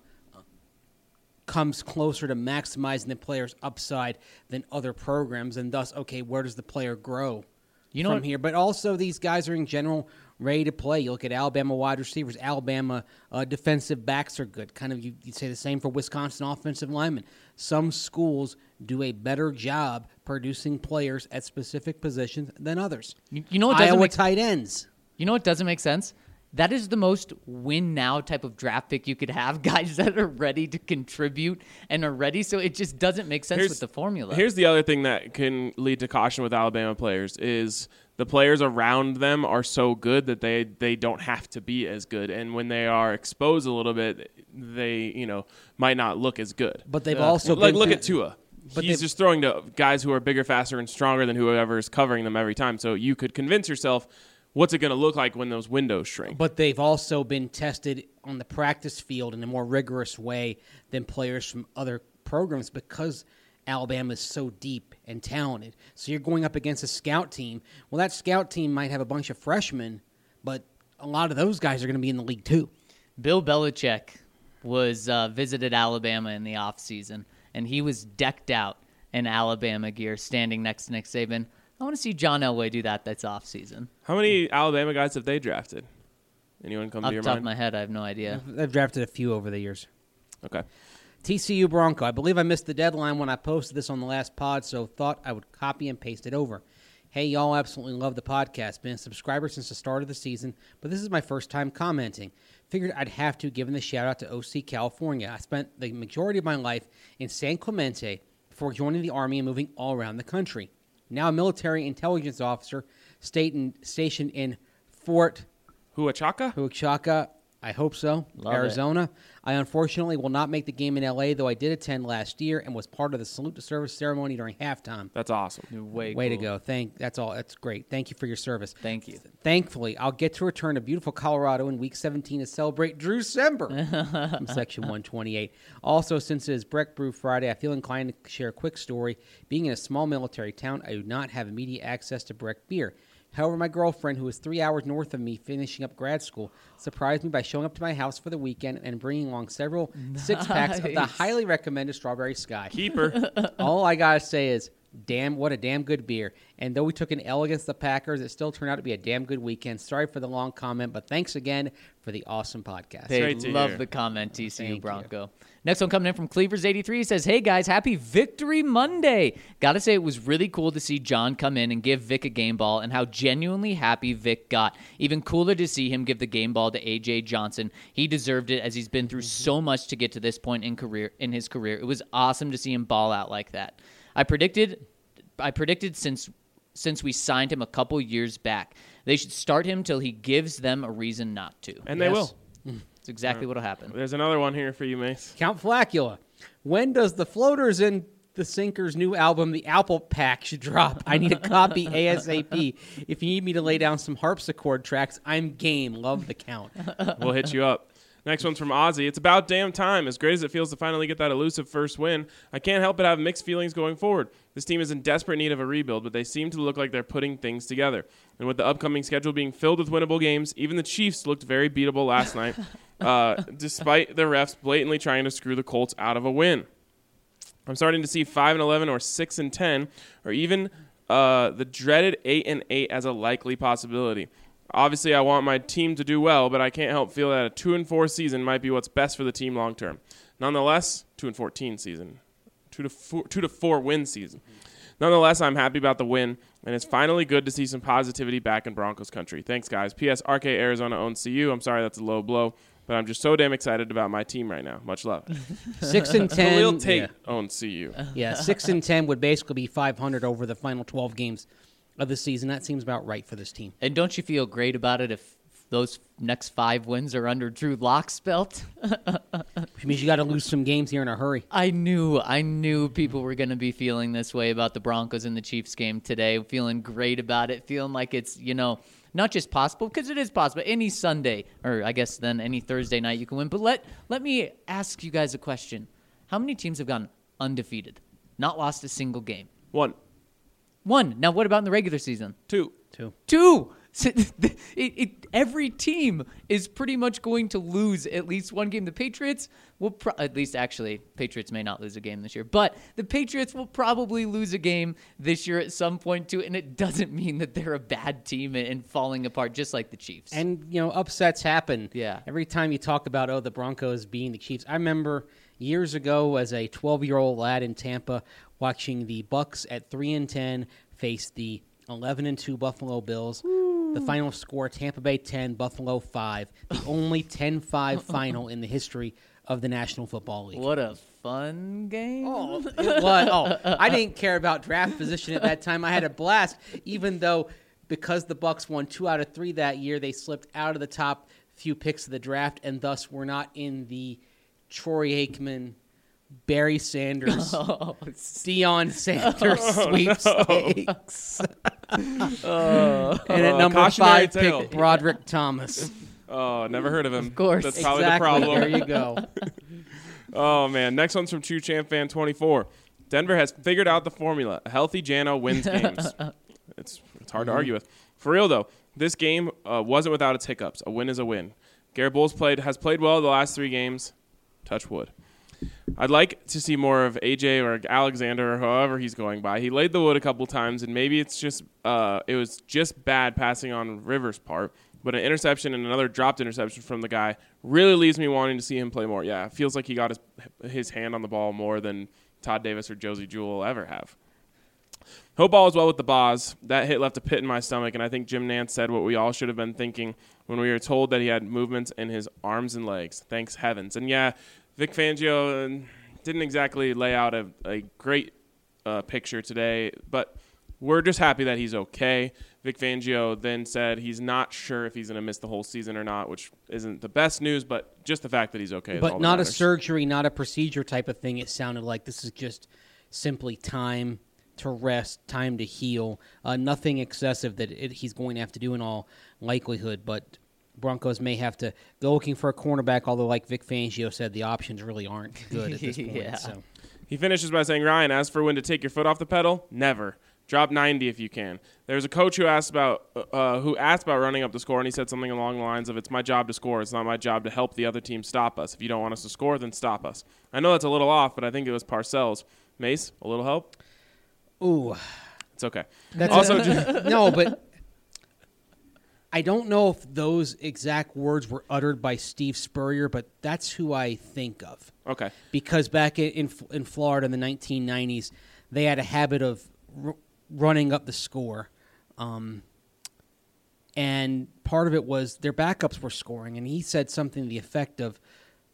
comes closer to maximizing the player's upside than other programs, and thus, okay, where does the player grow you know from what? here? But also, these guys are in general ready to play. You look at Alabama wide receivers. Alabama uh, defensive backs are good. Kind of you, you'd say the same for Wisconsin offensive linemen. Some schools do a better job producing players at specific positions than others. You, you know what doesn't Iowa make, tight ends. You know what doesn't make sense? That is the most win now type of draft pick you could have, guys that are ready to contribute and are ready. So it just doesn't make sense here's, with the formula. Here's the other thing that can lead to caution with Alabama players is the players around them are so good that they, they don't have to be as good. And when they are exposed a little bit, they, you know, might not look as good. But they've yeah. also like been look at Tua. But he's just throwing to guys who are bigger, faster, and stronger than whoever is covering them every time. So you could convince yourself, what's it going to look like when those windows shrink? But they've also been tested on the practice field in a more rigorous way than players from other programs because Alabama is so deep and talented. So you're going up against a scout team. Well, that scout team might have a bunch of freshmen, but a lot of those guys are going to be in the league too. Bill Belichick was uh, visited Alabama in the offseason, and he was decked out in Alabama gear standing next to Nick Saban. I want to see John Elway do that this offseason. How many Alabama guys have they drafted? Anyone come Up to your mind? Off the top of my head, I have no idea. I've drafted a few over the years. Okay. T C U Bronco. I believe I missed the deadline when I posted this on the last pod, so thought I would copy and paste it over. Hey, y'all absolutely love the podcast. Been a subscriber since the start of the season, but this is my first time commenting. Figured I'd have to give the shout-out to O C California. I spent the majority of my life in San Clemente before joining the Army and moving all around the country. Now a military intelligence officer in, stationed in Fort Huachaca? Huachaca, I hope so, Love Arizona. It. I unfortunately will not make the game in L A, though I did attend last year and was part of the salute to service ceremony during halftime. That's awesome. You're way way cool. to go. Thank. That's all. That's great. Thank you for your service. Thank you. Thankfully, I'll get to return to beautiful Colorado in Week seventeen to celebrate Drew Sember from Section one twenty-eight. Also, since it is Breck Brew Friday, I feel inclined to share a quick story. Being in a small military town, I do not have immediate access to Breck beer. However, my girlfriend, who is three hours north of me finishing up grad school, surprised me by showing up to my house for the weekend and bringing along several nice. six-packs of the highly recommended Strawberry Sky. Keeper. All I got to say is, damn, what a damn good beer. And though we took an L against the Packers, it still turned out to be a damn good weekend. Sorry for the long comment, but thanks again for the awesome podcast. They love hear. the comment, T C U oh, Bronco. You. Next one coming in from Cleavers eighty-three. He says, hey, guys, happy Victory Monday. Gotta say, it was really cool to see John come in and give Vic a game ball and how genuinely happy Vic got. Even cooler to see him give the game ball to A J Johnson. He deserved it as he's been through so much to get to this point in career in his career. It was awesome to see him ball out like that. I predicted I predicted since since we signed him a couple years back. They should start him till he gives them a reason not to. And yes. they will. That's exactly right. What'll happen. There's another one here for you, Mace. Count Flacula. When does the Floaters and the Sinkers new album, The Apple Pack, should drop? I need a copy ASAP. If you need me to lay down some harpsichord tracks, I'm game. Love the count. We'll hit you up. Next one's from Ozzy. It's about damn time. As great as it feels to finally get that elusive first win, I can't help but have mixed feelings going forward. This team is in desperate need of a rebuild, but they seem to look like they're putting things together. And with the upcoming schedule being filled with winnable games, even the Chiefs looked very beatable last night, uh, despite the refs blatantly trying to screw the Colts out of a win. I'm starting to see five and eleven or six and ten, or even uh, the dreaded eight and eight as a likely possibility. Obviously, I want my team to do well, but I can't help feel that a two and four season might be what's best for the team long term. Nonetheless, two and fourteen season. two to four, two to four win season. Nonetheless, I'm happy about the win, and it's finally good to see some positivity back in Broncos country. Thanks, guys. P S. R K Arizona owns C U. I'm sorry that's a low blow, but I'm just so damn excited about my team right now. Much love. Six and ten. Khalil Tate yeah. owns C U. Yeah, six and ten would basically be five hundred over the final twelve games of the season. That seems about right for this team. And don't you feel great about it if those next five wins are under Drew Locke's belt? Which means you got to lose some games here in a hurry. I knew, I knew people were going to be feeling this way about the Broncos and the Chiefs game today. Feeling great about it. Feeling like it's, you know, not just possible, because it is possible. Any Sunday, or I guess then any Thursday night, you can win. But let let me ask you guys a question: how many teams have gone undefeated, not lost a single game? One. One. Now, what about in the regular season? Two. Two. Two. So it, it, every team is pretty much going to lose at least one game. The Patriots will pro- at least actually Patriots may not lose a game this year, but the Patriots will probably lose a game this year at some point too. And it doesn't mean that they're a bad team and falling apart just like the Chiefs. And, you know, upsets happen. Yeah. Every time you talk about, oh, the Broncos being the Chiefs. I remember years ago as a twelve-year-old lad in Tampa watching the Bucks at three and ten face the eleven and two Buffalo Bills. Ooh. The final score, Tampa Bay ten, Buffalo five. The only ten five final in the history of the National Football League. What a fun game. Oh, it was. Oh, I didn't care about draft position at that time. I had a blast, even though because the Bucks won two out of three that year, they slipped out of the top few picks of the draft and thus were not in the Troy Aikman, Barry Sanders, oh, Deion Sanders oh, sweepstakes. No. oh. And at number uh, five tale. pick, Broderick Thomas. Oh, never heard of him. Of course. That's probably exactly. the problem. There you go. Oh, man. Next one's from True Champ Fan twenty-four. Denver has figured out the formula. A healthy Jano wins games. it's it's hard mm-hmm. to argue with. For real, though, this game uh, wasn't without its hiccups. A win is a win. Garrett Bowles played, has played well the last three games. Touch wood. I'd like to see more of A J or Alexander or however he's going by. He laid the wood a couple times, and maybe it's just uh, it was just bad passing on Rivers' part. But an interception and another dropped interception from the guy really leaves me wanting to see him play more. Yeah, it feels like he got his, his hand on the ball more than Todd Davis or Josie Jewell ever have. Hope all is well with the Boz. That hit left a pit in my stomach, and I think Jim Nantz said what we all should have been thinking when we were told that he had movements in his arms and legs. Thanks heavens. And yeah, Vic Fangio didn't exactly lay out a, a great uh, picture today, but we're just happy that he's okay. Vic Fangio then said he's not sure if he's going to miss the whole season or not, which isn't the best news, but just the fact that he's okay. But not a surgery, not a procedure type of thing. It sounded like this is just simply time to rest, time to heal. Uh, nothing excessive that it, he's going to have to do in all likelihood, but Broncos may have to go looking for a cornerback, although like Vic Fangio said, the options really aren't good at this point. yeah. so. He finishes by saying, Ryan, as for when to take your foot off the pedal, never. Drop ninety if you can. There's a coach who asked about uh, who asked about running up the score, and he said something along the lines of, it's my job to score. It's not my job to help the other team stop us. If you don't want us to score, then stop us. I know that's a little off, but I think it was Parcells. Mace, a little help? Ooh. It's okay. That's also, a, no, but I don't know if those exact words were uttered by Steve Spurrier, but that's who I think of. Okay. Because back in in Florida in the nineteen nineties, they had a habit of r- running up the score. Um, and part of it was their backups were scoring, and he said something to the effect of,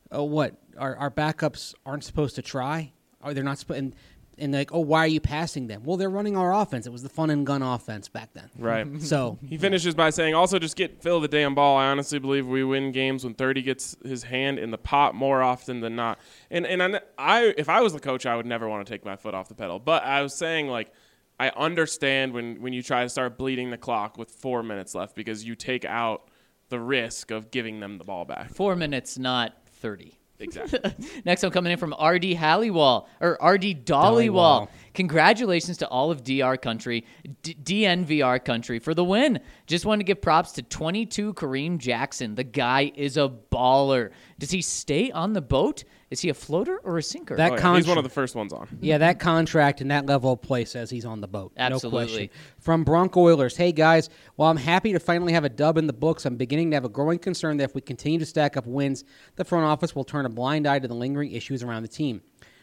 oh, what, our, our backups aren't supposed to try? Are they not supposed to? And like, oh, why are you passing them? Well, they're running our offense. It was the fun and gun offense back then. Right. So he finishes by saying, also just get Phil the damn ball. I honestly believe we win games when thirty gets his hand in the pot more often than not. And and I, I if I was the coach, I would never want to take my foot off the pedal. But I was saying, like, I understand when, when you try to start bleeding the clock with four minutes left because you take out the risk of giving them the ball back. Four minutes, not thirty. Exactly. Next one coming in from R D Halliwell or R D Dollywall. Congratulations to all of D R country, D- D N V R country for the win. Just wanted to give props to twenty-two Kareem Jackson. The guy is a baller. Does he stay on the boat? Is he a floater or a sinker? That oh, yeah. contra- he's one of the first ones on. Yeah, that contract and that level of play says he's on the boat. Absolutely. No question. From Bronco Oilers, hey guys, while I'm happy to finally have a dub in the books, I'm beginning to have a growing concern that if we continue to stack up wins, the front office will turn a blind eye to the lingering issues around the team.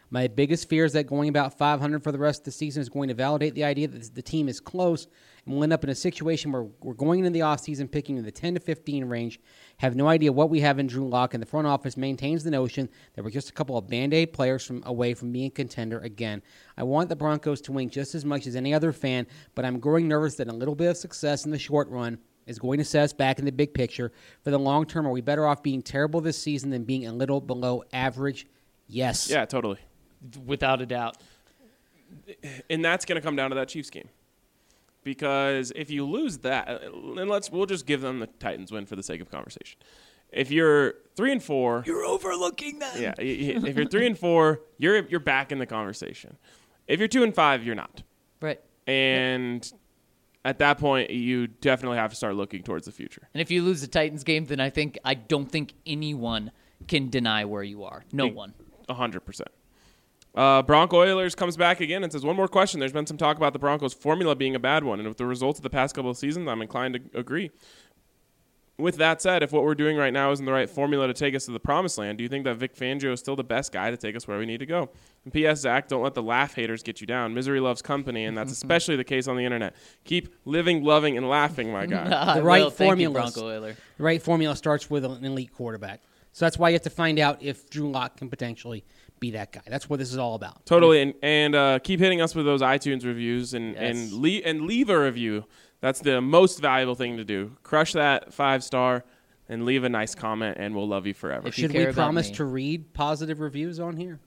My biggest fear is that going about five hundred for the rest of the season is going to validate the idea that the team is close and we'll end up in a situation where we're going into the offseason picking in the ten to fifteen range, have no idea what we have in Drew Lock, and the front office maintains the notion that we're just a couple of Band-Aid players from away from being a contender again. I want the Broncos to win just as much as any other fan, but I'm growing nervous that a little bit of success in the short run is going to set us back in the big picture. For the long term, are we better off being terrible this season than being a little below average? Yes. Yeah, totally. Without a doubt. And that's going to come down to that Chiefs game. Because if you lose that, and let's we'll just give them the Titans win for the sake of conversation. If you're three and four, you're overlooking them. Yeah, if you're three and four, you're you're back in the conversation. If you're two and five, you're not. Right. And at that point, you definitely have to start looking towards the future. And if you lose the Titans game, then I think I don't think anyone can deny where you are. No one. A hundred percent. Uh, Bronco Oilers comes back again and says, one more question. There's been some talk about the Broncos' formula being a bad one, and with the results of the past couple of seasons, I'm inclined to agree. With that said, if what we're doing right now isn't the right formula to take us to the promised land, do you think that Vic Fangio is still the best guy to take us where we need to go? And P S. Zach, don't let the laugh haters get you down. Misery loves company, and that's especially the case on the internet. Keep living, loving, and laughing, my guy. Nah, the right formula. The right formula starts with an elite quarterback. So that's why you have to find out if Drew Lock can potentially be that guy. That's what this is all about. Totally. And and uh, keep hitting us with those iTunes reviews and, yes. and, le- and leave a review. That's the most valuable thing to do. Crush that five star and leave a nice comment, and we'll love you forever. If you Should we promise me. to read positive reviews on here?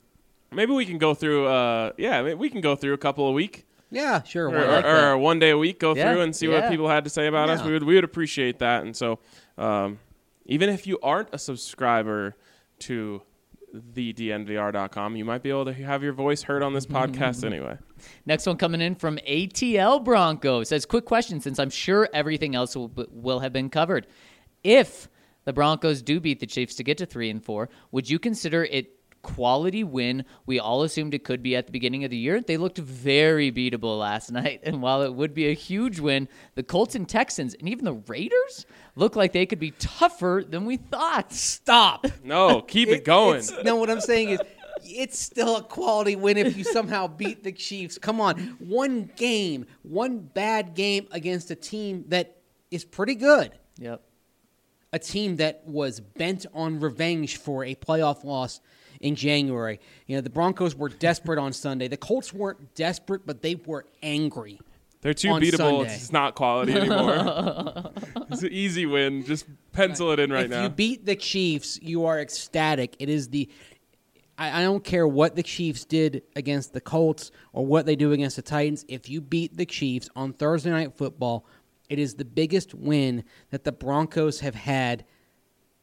Maybe we can go through uh, yeah, we can go through a couple a week. Yeah, sure. Or, like or, or one day a week, go yeah, through and see yeah. what people had to say about yeah. us. We would we would appreciate that. And so um, even if you aren't a subscriber to the D N V R dot com, you might be able to have your voice heard on this podcast anyway. Next one coming in from A T L Bronco. It says, quick question, since I'm sure everything else will, will have been covered. If the Broncos do beat the Chiefs to get to three and four, would you consider it quality win? We all assumed it could be at the beginning of the year. They looked very beatable last night, and while it would be a huge win, the Colts and Texans and even the Raiders look like they could be tougher than we thought. Stop. No, keep it, it going. No, what I'm saying is it's still a quality win if you somehow beat the Chiefs. Come on. One game, one bad game against a team that is pretty good. Yep. A team that was bent on revenge for a playoff loss in January. You know, the Broncos were desperate on Sunday. The Colts weren't desperate, but they were angry. They're too on beatable. Sunday. It's not quality anymore. It's an easy win. Just pencil it in right if now. If you beat the Chiefs, you are ecstatic. It is the I, I don't care what the Chiefs did against the Colts or what they do against the Titans. If you beat the Chiefs on Thursday Night Football, it is the biggest win that the Broncos have had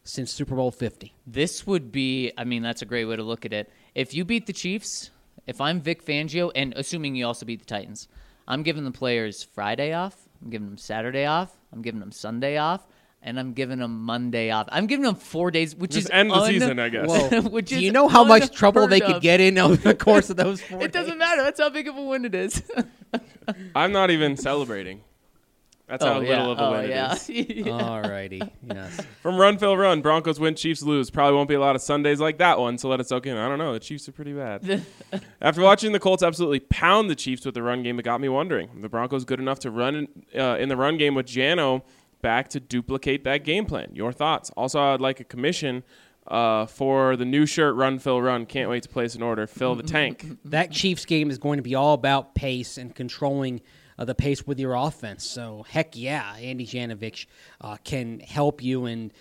since Super Bowl fifty. This would be, I mean, that's a great way to look at it. If you beat the Chiefs, if I'm Vic Fangio, and assuming you also beat the Titans, I'm giving the players Friday off, I'm giving them Saturday off, I'm giving them Sunday off, and I'm giving them Monday off. I'm giving them four days, which Just is end un- the season, I guess. which Do you is know how much trouble they could get in over the course of those four days? It doesn't matter. That's how big of a win it is. I'm not even celebrating. That's oh, how yeah. little of a oh, win yeah. it is. yeah. All righty. Yes. From Run, Phil, Run. Broncos win, Chiefs lose. Probably won't be a lot of Sundays like that one, so let it soak in. I don't know. The Chiefs are pretty bad. After watching the Colts absolutely pound the Chiefs with the run game, it got me wondering. The Broncos good enough to run uh, in the run game with Jano back to duplicate that game plan? Your thoughts? Also, I'd like a commission uh, for the new shirt, Run, Phil, Run. Can't wait to place an order. Fill the tank. That Chiefs game is going to be all about pace and controlling Uh, the pace with your offense. So, heck yeah, Andy Janovich uh, can help you. And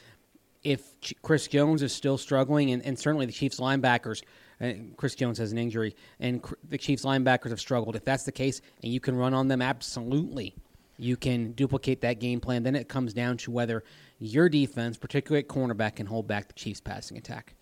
if Ch- Chris Jones is still struggling, and, and certainly the Chiefs linebackers, uh, Chris Jones has an injury, and cr- the Chiefs linebackers have struggled. If that's the case, and you can run on them, absolutely. You can duplicate that game plan. Then it comes down to whether your defense, particularly at cornerback, can hold back the Chiefs' passing attack.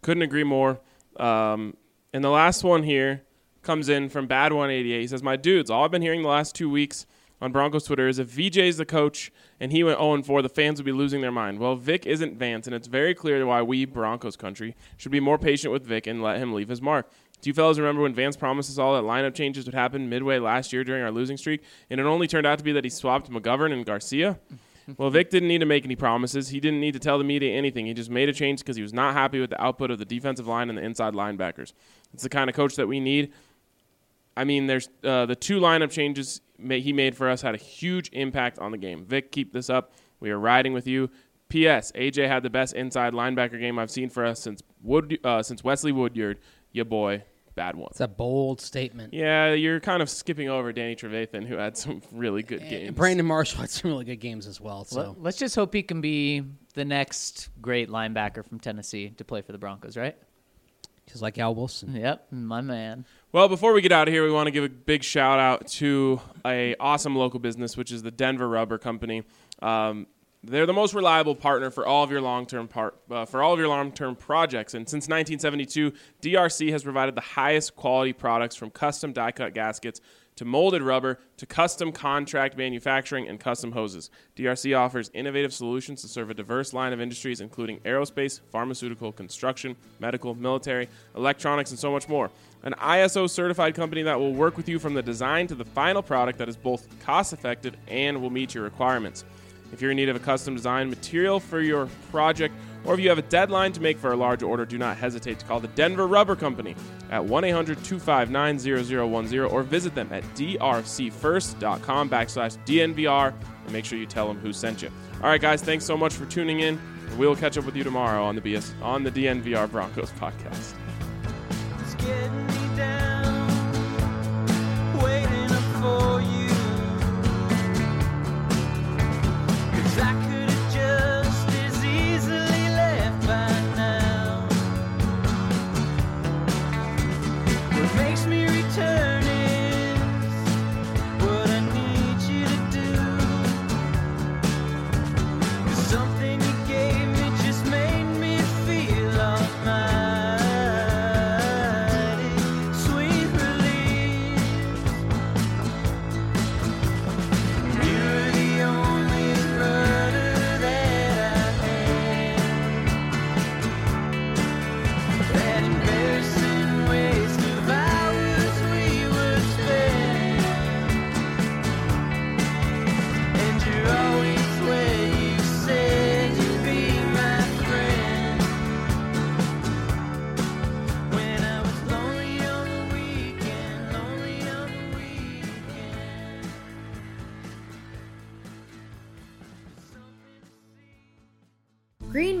Couldn't agree more. Um, and the last one here comes in from Bad one eighty-eight. He says, my dudes, all I've been hearing the last two weeks on Broncos Twitter is if V J's the coach and he went oh and four, the fans would be losing their mind. Well, Vic isn't Vance, and it's very clear why we, Broncos country, should be more patient with Vic and let him leave his mark. Do you fellas remember when Vance promised us all that lineup changes would happen midway last year during our losing streak, and it only turned out to be that he swapped McGovern and Garcia? Well, Vic didn't need to make any promises. He didn't need to tell the media anything. He just made a change because he was not happy with the output of the defensive line and the inside linebackers. It's the kind of coach that we need. I mean, there's uh, the two lineup changes may, he made for us had a huge impact on the game. Vic, keep this up. We are riding with you. P S. A J had the best inside linebacker game I've seen for us since Wood, uh, since Wesley Woodyard. Your boy, Bad One. It's a bold statement. Yeah, you're kind of skipping over Danny Trevathan, who had some really good and games. Brandon Marshall had some really good games as well. So let's just hope he can be the next great linebacker from Tennessee to play for the Broncos, right? Just like Al Wilson. Yep, my man. Well, before we get out of here, we want to give a big shout out to a awesome local business, which is the Denver Rubber Company. Um, they're the most reliable partner for all of your long-term part uh, for all of your long-term projects. And since nineteen seventy-two, D R C has provided the highest quality products from custom die-cut gaskets to molded rubber, to custom contract manufacturing and custom hoses. D R C offers innovative solutions to serve a diverse line of industries, including aerospace, pharmaceutical, construction, medical, military, electronics, and so much more. An I S O-certified company that will work with you from the design to the final product that is both cost-effective and will meet your requirements. If you're in need of a custom design material for your project, or if you have a deadline to make for a large order, do not hesitate to call the Denver Rubber Company at one eight hundred two five nine zero zero one zero or visit them at drcfirst.com backslash DNVR and make sure you tell them who sent you. All right, guys, thanks so much for tuning in. We'll catch up with you tomorrow on the B S on the D N V R Broncos podcast. It's getting me down, waiting up for you. 'Cause I could turn is what I need you to do. 'Cause something you gave me just made me feel almighty. Sweet relief. You were the only murder that I had. That embarrassing waste of I Green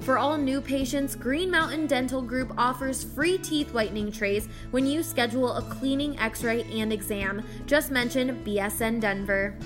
For all new patients, Green Mountain Dental Group offers free teeth whitening trays when you schedule a cleaning, x-ray, and exam. Just mention B S N Denver.